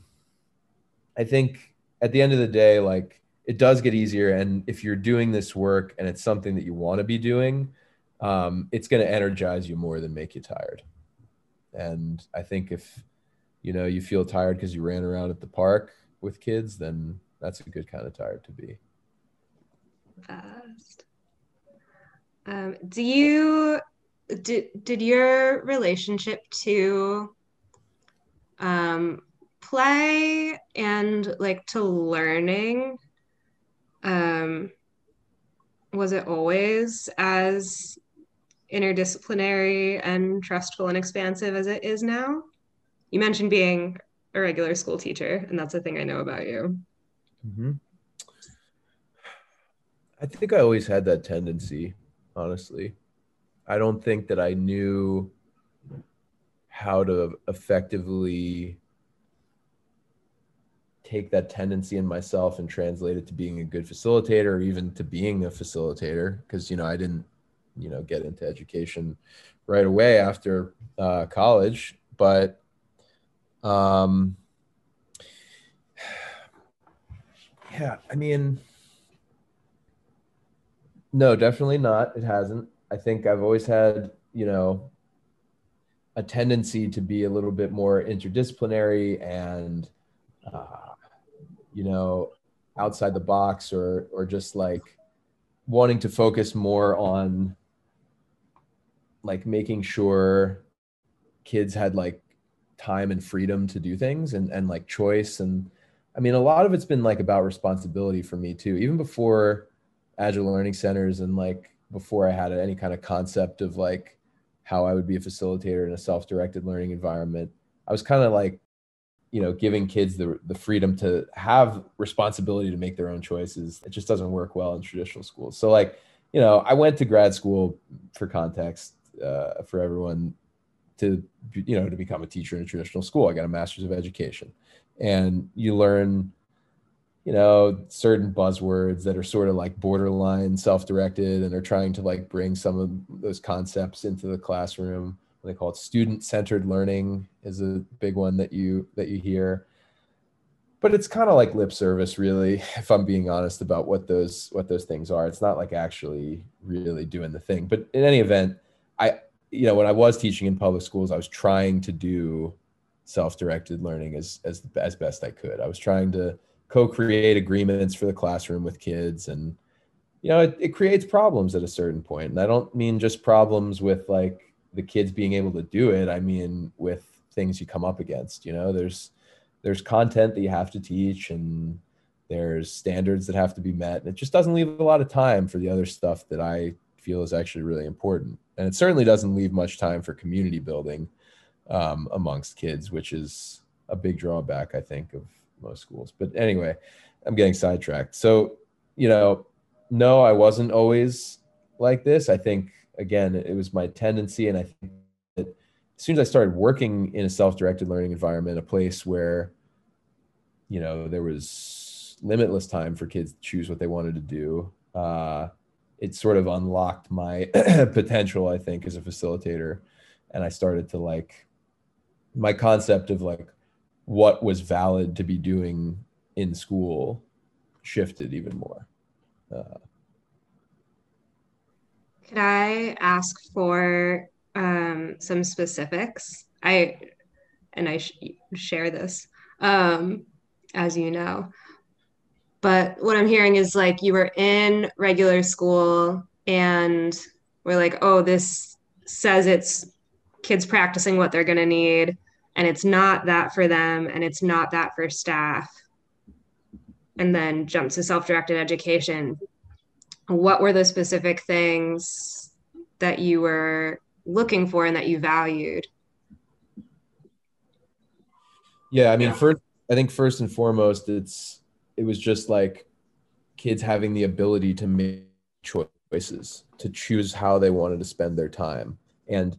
I think at the end of the day, like, it does get easier. And if you're doing this work and it's something that you want to be doing, it's going to energize you more than make you tired. And I think if, you know, you feel tired because you ran around at the park with kids, then that's a good kind of tired to be. Did your relationship to play and like to learning, was it always as interdisciplinary and trustful and expansive as it is now? You mentioned being a regular school teacher, and that's a thing I know about you. Mm-hmm. I think I always had that tendency. Honestly, I don't think that I knew how to effectively take that tendency in myself and translate it to being a good facilitator, or even to being a facilitator. Because, you know, I didn't, you know, get into education right away after college, but yeah, I mean, no, definitely not. It hasn't. I think I've always had, you know, a tendency to be a little bit more interdisciplinary and, you know, outside the box, or just like wanting to focus more on like making sure kids had like time and freedom to do things, and like choice. And I mean, a lot of it's been like about responsibility for me too, even before Agile Learning Centers, and like before I had any kind of concept of like how I would be a facilitator in a self-directed learning environment. I was kind of like, you know, giving kids the freedom to have responsibility to make their own choices. It just doesn't work well in traditional schools. So like, you know, I went to grad school, for context, for everyone, to, you know, to become a teacher in a traditional school. I got a master's of education, and you learn, you know, certain buzzwords that are sort of like borderline self-directed and are trying to like bring some of those concepts into the classroom. They call it student-centered learning is a big one that you hear, but it's kind of like lip service, really, if I'm being honest about what those things are. It's not like actually really doing the thing. But in any event, when I was teaching in public schools, I was trying to do self-directed learning as best I could. I was trying to co-create agreements for the classroom with kids, and you know, it creates problems at a certain point. And I don't mean just problems with like the kids being able to do it. I mean, with things you come up against, you know, there's content that you have to teach, and there's standards that have to be met. And it just doesn't leave a lot of time for the other stuff that I feel is actually really important. And it certainly doesn't leave much time for community building amongst kids, which is a big drawback, I think, of most schools. But anyway, I'm getting sidetracked. So, you know, no, I wasn't always like this. I think, again, it was my tendency. And I think that as soon as I started working in a self-directed learning environment, a place where, you know, there was limitless time for kids to choose what they wanted to do, it sort of unlocked my potential, I think, as a facilitator. And I started to like, my concept of like what was valid to be doing in school shifted even more. Could I ask for some specifics? I share this, as you know, but what I'm hearing is like you were in regular school and we're like, oh, this says it's kids practicing what they're gonna need, and it's not that for them, and it's not that for staff, and then jump to self-directed education. What were the specific things that you were looking for and that you valued? Yeah, I mean, first and foremost, it was just like kids having the ability to make choices, to choose how they wanted to spend their time, and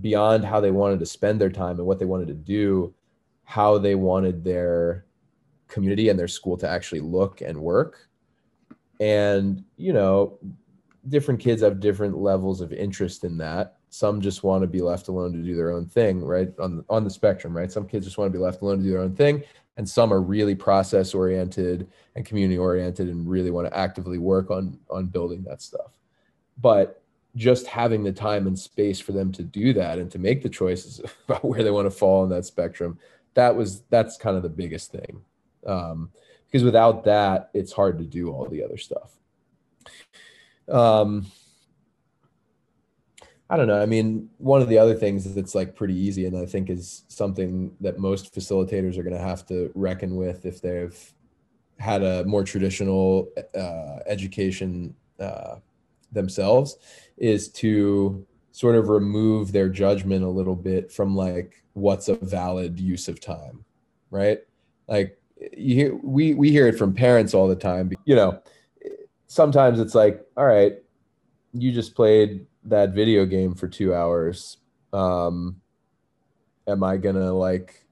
beyond how they wanted to spend their time and what they wanted to do, how they wanted their community and their school to actually look and work. And, you know, different kids have different levels of interest in that. Some just want to be left alone to do their own thing, right? On the spectrum, right? Some kids just want to be left alone to do their own thing. And some are really process oriented and community oriented and really want to actively work on building that stuff. But just having the time and space for them to do that and to make the choices about where they want to fall on that spectrum, that's kind of the biggest thing. Because without that, it's hard to do all the other stuff. I don't know. I mean, one of the other things that's like pretty easy, and I think is something that most facilitators are going to have to reckon with if they've had a more traditional education themselves, is to sort of remove their judgment a little bit from like what's a valid use of time, right? Like, you hear, we hear it from parents all the time. You know, sometimes it's like, all right, you just played that video game for 2 hours. Am I going to like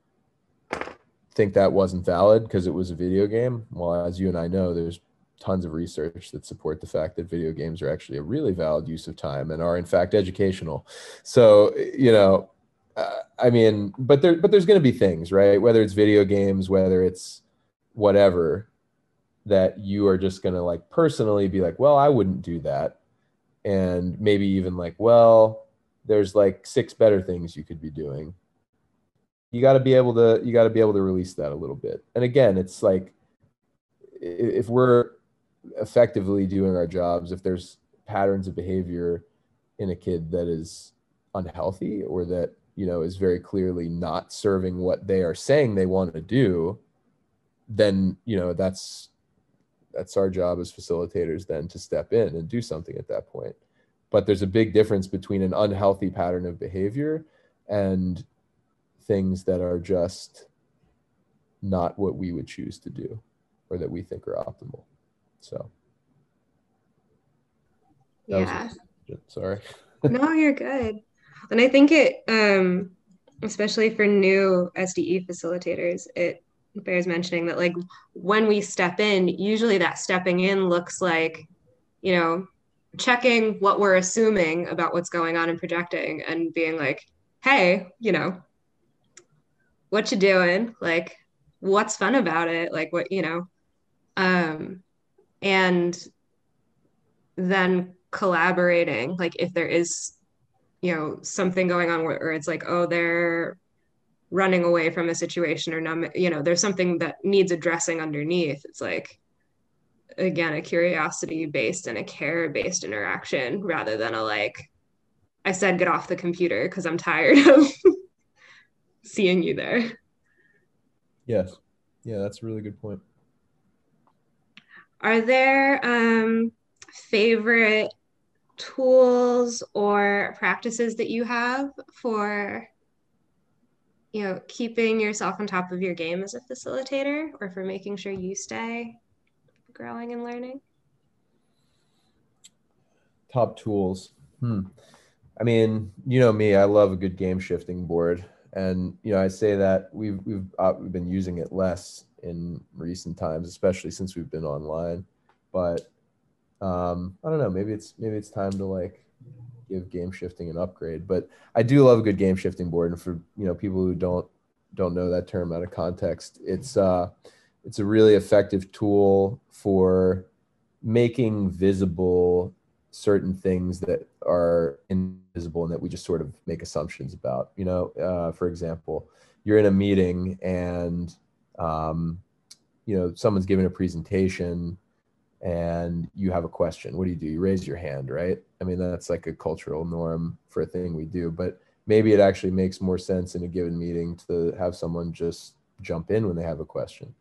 think that wasn't valid because it was a video game? Well, as you and I know, there's tons of research that support the fact that video games are actually a really valid use of time and are in fact educational. So, you know, I mean, but there's going to be things, right? Whether it's video games, whether it's whatever, that you are just going to like personally be like, well, I wouldn't do that. And maybe even like, well, there's like 6 better things you could be doing. You got to be able to release that a little bit. And again, it's like, if we're effectively doing our jobs, if there's patterns of behavior in a kid that is unhealthy, or that, you know, is very clearly not serving what they are saying they want to do, then, you know, that's our job as facilitators then to step in and do something at that point. But there's a big difference between an unhealthy pattern of behavior and things that are just not what we would choose to do or that we think are optimal. So Yeah. Sorry. No, you're good. And I think it, especially for new SDE facilitators, it bears mentioning that, like, when we step in, usually that stepping in looks like, you know, checking what we're assuming about what's going on and projecting and being like, hey, you know, what you doing? Like, what's fun about it? Like, what, you know, and then collaborating, like if there is, you know, something going on where it's like, oh, they're running away from a situation or not, you know, there's something that needs addressing underneath. It's like, again, a curiosity-based and a care-based interaction rather than a, like, I said, get off the computer because I'm tired of seeing you there. Yes. Yeah, that's a really good point. Are there favorite tools or practices that you have for, you know, keeping yourself on top of your game as a facilitator or for making sure you stay growing and learning? Top tools. I mean, you know me, I love a good game shifting board. And, you know, I say that we've been using it less in recent times, especially since we've been online. But I don't know, maybe it's time to, like, give game shifting an upgrade. But I do love a good game shifting board. And for, you know, people who don't know that term out of context, it's a really effective tool for making visible certain things that are invisible and that we just sort of make assumptions about. You know, for example, you're in a meeting and, you know, someone's giving a presentation and you have a question. What do? You raise your hand, right? I mean, that's like a cultural norm for a thing we do, but maybe it actually makes more sense in a given meeting to have someone just jump in when they have a question.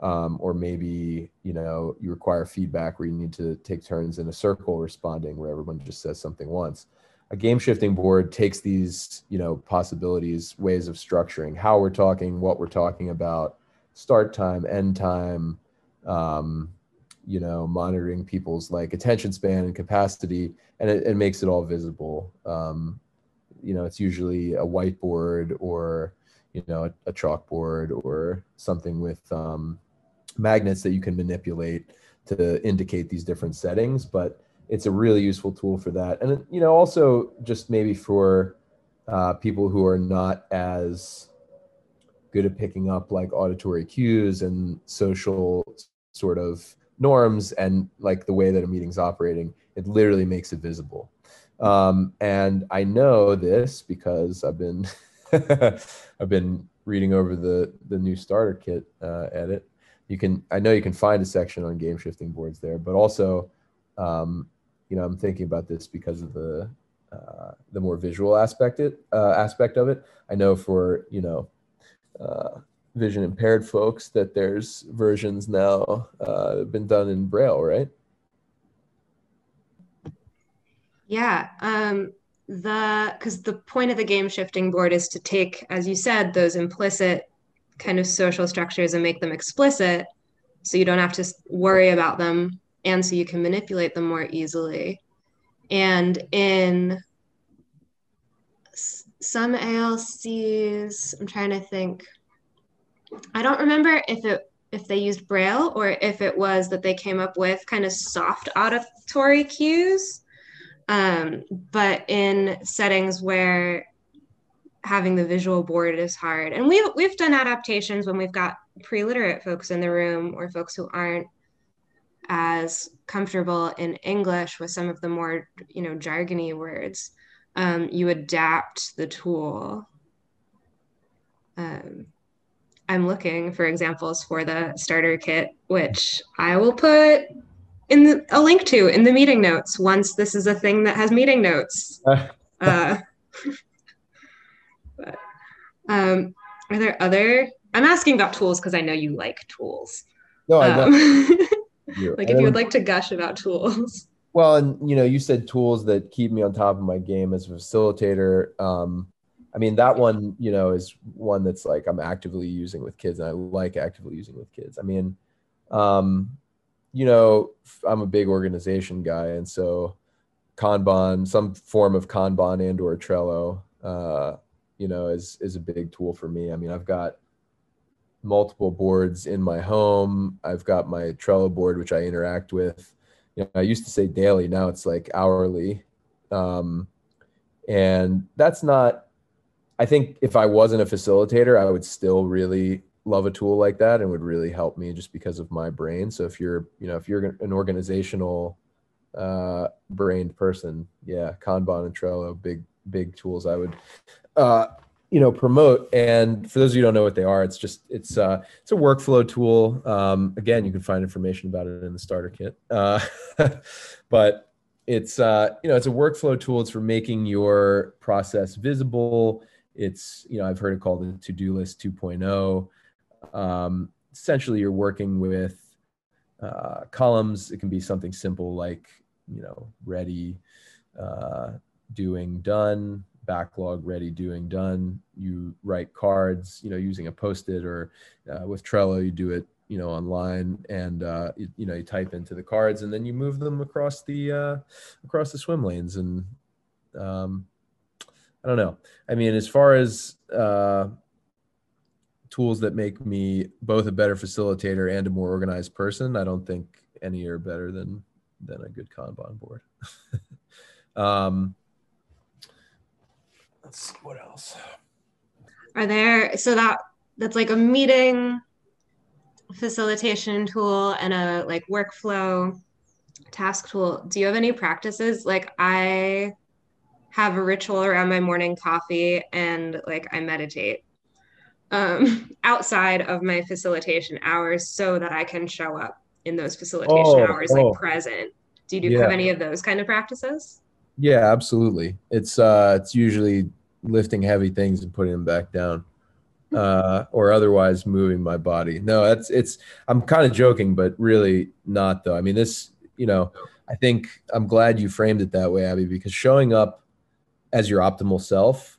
Or maybe, you know, you require feedback where you need to take turns in a circle responding where everyone just says something once. A game shifting board takes these, you know, possibilities, ways of structuring, how we're talking, what we're talking about, start time, end time, you know, monitoring people's, like, attention span and capacity, and it makes it all visible. You know, it's usually a whiteboard or, you know, a chalkboard or something with magnets that you can manipulate to indicate these different settings, but it's a really useful tool for that. And, you know, also just maybe for people who are not as good at picking up, like, auditory cues and social sort of norms and, like, the way that a meeting's operating, it literally makes it visible. And I know this because I've been I've been reading over the new starter kit edit. I know you can find a section on game shifting boards there, but also, you know, I'm thinking about this because of the more visual aspect of it. I know for, you know, vision impaired folks that there's versions now been done in Braille, right? Yeah. Because the point of the game shifting board is to take, as you said, those implicit kind of social structures and make them explicit so you don't have to worry about them and so you can manipulate them more easily. And in some ALCs, I'm trying to think, I don't remember if they used Braille or if it was that they came up with kind of soft auditory cues. But in settings where having the visual board is hard, and we've done adaptations when we've got pre-literate folks in the room or folks who aren't as comfortable in English with some of the more, you know, jargony words, you adapt the tool. I'm looking for examples for the starter kit, which I will put a link to in the meeting notes once this is a thing that has meeting notes. But, are there other? I'm asking about tools because I know you like tools. No, I do. Like, if you would like to gush about tools. Well, and, you know, you said tools that keep me on top of my game as a facilitator. I mean, that one, you know, is one that's, like, I'm actively using with kids, and I like actively using with kids. I mean, you know, I'm a big organization guy. And so Kanban, some form of Kanban and or Trello, you know, is a big tool for me. I mean, I've got multiple boards in my home. I've got my Trello board, which I interact with. You know, I used to say daily, now it's like hourly. And that's not, I think if I wasn't a facilitator, I would still really love a tool like that and would really help me just because of my brain. So if you're, you know, if you're an organizational brained person, yeah, Kanban and Trello, big tools I would, you know, promote. And for those of you who don't know what they are, it's just, it's a workflow tool. Again, you can find information about it in the starter kit, but it's, you know, it's a workflow tool. It's for making your process visible. It's, you know, I've heard it called the to-do list 2.0. Essentially, you're working with columns. It can be something simple like, you know, ready, doing, done, backlog, ready, doing, done. You write cards, you know, using a Post-it, or with Trello, you do it, you know, online, and you know, you type into the cards and then you move them across the swim lanes. And I don't know. I mean, as far as tools that make me both a better facilitator and a more organized person, I don't think any are better than a good Kanban board. Let's see, what else? Are there, so that's like a meeting facilitation tool and a like workflow task tool. Do you have any practices? Like I have a ritual around my morning coffee, and like I meditate outside of my facilitation hours so that I can show up in those facilitation hours, like present. Do you have any of those kind of practices? Yeah, absolutely. It's usually lifting heavy things and putting them back down, or otherwise moving my body. No, I'm kind of joking, but really not though. I mean, this, you know, I think I'm glad you framed it that way, Abby, because showing up as your optimal self,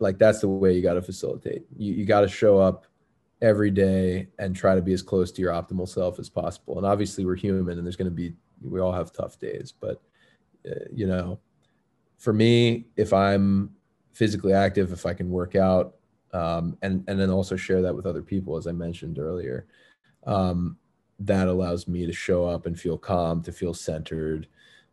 like that's the way you got to facilitate. You got to show up every day and try to be as close to your optimal self as possible. And obviously we're human, and we all have tough days, but you know, for me, if I'm physically active, if I can work out, and then also share that with other people, as I mentioned earlier, that allows me to show up and feel calm, to feel centered,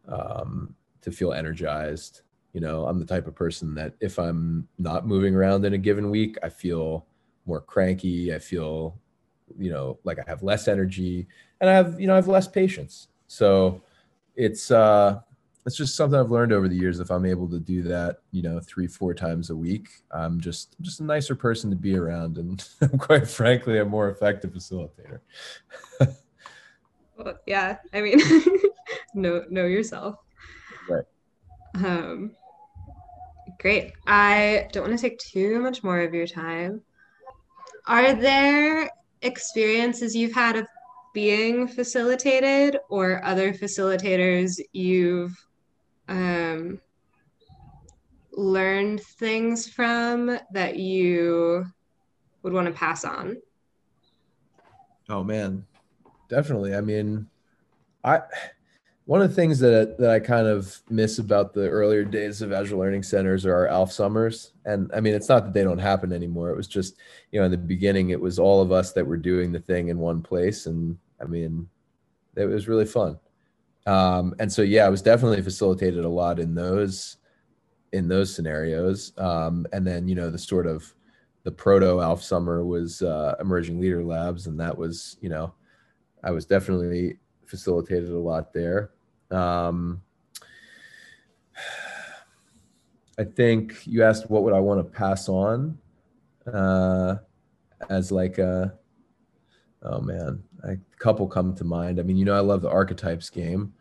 to feel energized. You know, I'm the type of person that if I'm not moving around in a given week, I feel more cranky. I feel, you know, like I have less energy, and I have less patience. So it's just something I've learned over the years. If I'm able to do that, you know, 3-4 times a week, I'm just a nicer person to be around. And quite frankly, a more effective facilitator. Well, yeah, I mean, know yourself. Right. Great. I don't want to take too much more of your time. Are there experiences you've had of being facilitated, or other facilitators you've learned things from that you would want to pass on? Oh man, definitely. I mean, one of the things that I kind of miss about the earlier days of Agile Learning Centers are our Alf Summers. And I mean, it's not that they don't happen anymore. It was just, you know, in the beginning, it was all of us that were doing the thing in one place. And I mean, it was really fun. And so, yeah, I was definitely facilitated a lot in those scenarios. And then, you know, the sort of the proto Alf Summer was Emerging Leader Labs. And that was, you know, I was definitely facilitated a lot there. I think you asked what would I want to pass on as like a, oh man, a couple come to mind. I mean, you know, I love the archetypes game,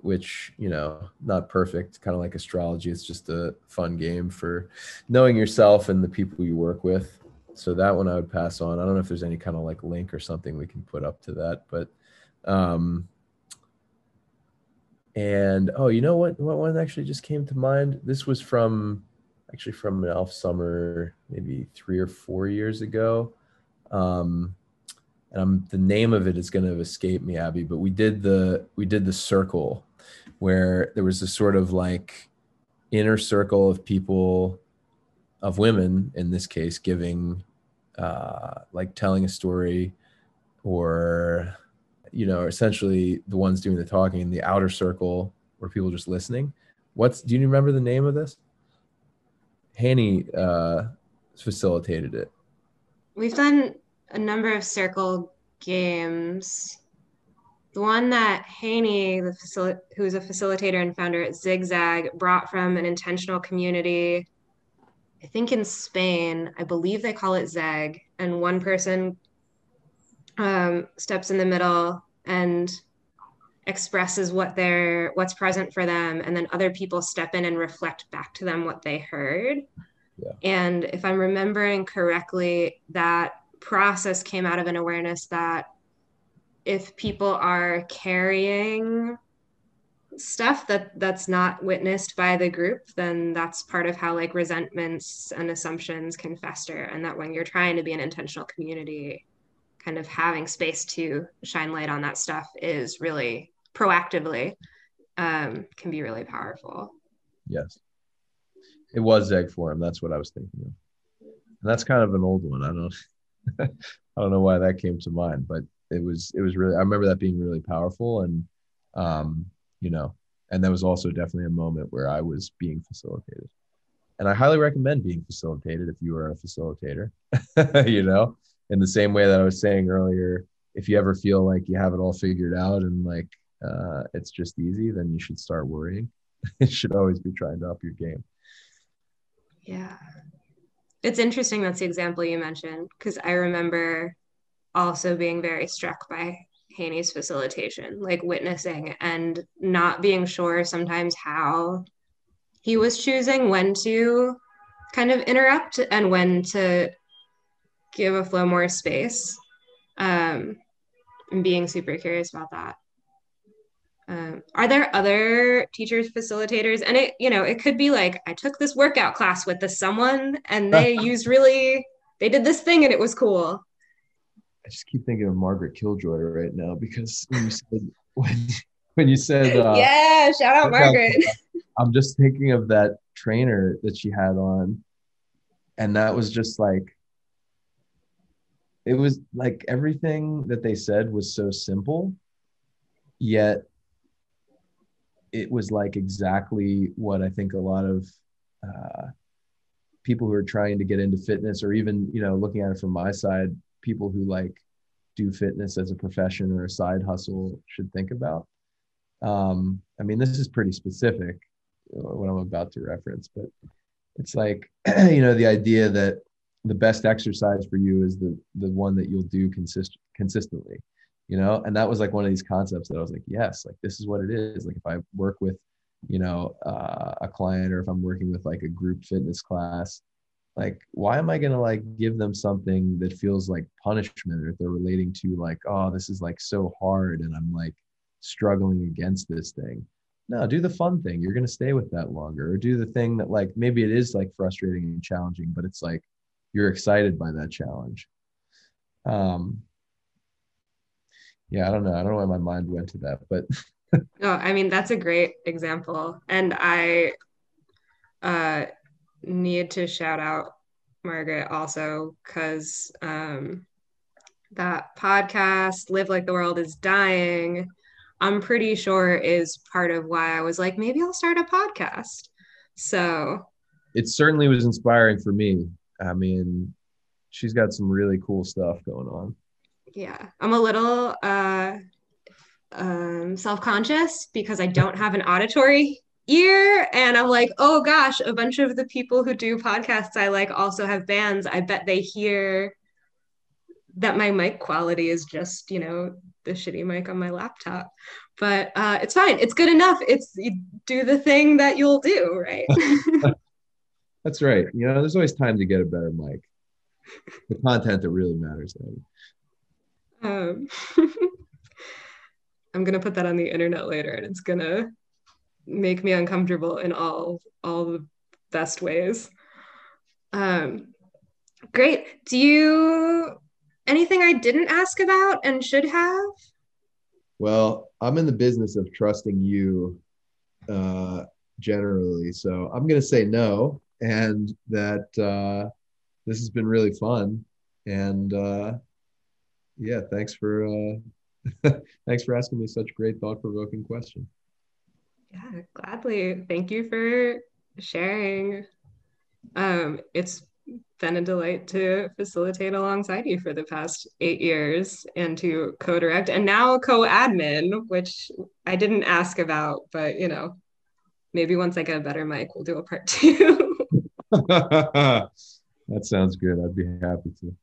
which, you know, not perfect, kind of like astrology. It's just a fun game for knowing yourself and the people you work with. So that one I would pass on. I don't know if there's any kind of like link or something we can put up to that, but and oh, you know what one actually just came to mind. This was from an Alf Summer maybe 3 or 4 years ago, and the name of it is going to escape me, Abby, but we did the circle, where there was this sort of like inner circle of people, of women in this case, giving, like telling a story, or, you know, essentially the ones doing the talking, in the outer circle were people just listening. Do you remember the name of this? Haney facilitated it. We've done a number of circle games. The one that Haney, who is a facilitator and founder at Zigzag, brought from an intentional community, I think in Spain, I believe they call it ZEGG, and one person steps in the middle and expresses what's present for them, and then other people step in and reflect back to them what they heard. Yeah. And if I'm remembering correctly, that process came out of an awareness that if people are carrying stuff that's not witnessed by the group, then that's part of how like resentments and assumptions can fester, and that when you're trying to be an intentional community, kind of having space to shine light on that stuff is really proactively can be really powerful. Yes, it was ZEGG Forum. That's what I was thinking of, and that's kind of an old one. I don't know why that came to mind, but it was really, I remember that being really powerful, and you know, and that was also definitely a moment where I was being facilitated, and I highly recommend being facilitated if you are a facilitator, you know, in the same way that I was saying earlier, if you ever feel like you have it all figured out and like, it's just easy, then you should start worrying. You should always be trying to up your game. Yeah. It's interesting. That's the example you mentioned, because I remember also being very struck by Haney's facilitation, like witnessing and not being sure sometimes how he was choosing when to kind of interrupt and when to give a flow more space, and being super curious about that. Are there other teachers, facilitators? And it, you know, it could be like, I took this workout class with this someone and they they did this thing and it was cool. I just keep thinking of Margaret Killjoy right now, because when you said yeah, shout out Margaret. I'm just thinking of that trainer that she had on, and that was just like, it was like everything that they said was so simple, yet it was like exactly what I think a lot of people who are trying to get into fitness, or even, you know, looking at it from my side, people who like do fitness as a profession or a side hustle should think about. I mean, this is pretty specific what I'm about to reference, but it's like, you know, the idea that the best exercise for you is the one that you'll do consistently, you know? And that was like one of these concepts that I was like, yes, like this is what it is. Like if I work with, you know, a client, or if I'm working with like a group fitness class, like, why am I going to like give them something that feels like punishment, or if they're relating to like, oh, this is like so hard and I'm like struggling against this thing. No, do the fun thing. You're going to stay with that longer, or do the thing that like, maybe it is like frustrating and challenging, but it's like, you're excited by that challenge. Yeah, I don't know why my mind went to that, but. No, I mean, that's a great example. And I, need to shout out Margaret also, because that podcast, Live Like the World is Dying, I'm pretty sure is part of why I was like, maybe I'll start a podcast. So it certainly was inspiring for me. I mean, she's got some really cool stuff going on. Yeah, I'm a little self-conscious because I don't have an auditory ear, and I'm like, oh gosh, a bunch of the people who do podcasts I like also have bands. I bet they hear that my mic quality is just, you know, the shitty mic on my laptop, but it's fine. It's good enough. You do the thing that you'll do, right? That's right. You know, there's always time to get a better mic. The content that really matters. I'm gonna put that on the internet later, and it's gonna make me uncomfortable in all the best ways. Great. Anything I didn't ask about and should have? Well, I'm in the business of trusting you generally. So I'm going to say no, and that this has been really fun. And yeah, thanks for thanks for asking me such a great, thought-provoking question. Yeah, gladly. Thank you for sharing. It's been a delight to facilitate alongside you for the past 8 years and to co-direct and now co-admin, which I didn't ask about, but you know, maybe once I get a better mic, we'll do a part 2. That sounds good. I'd be happy to.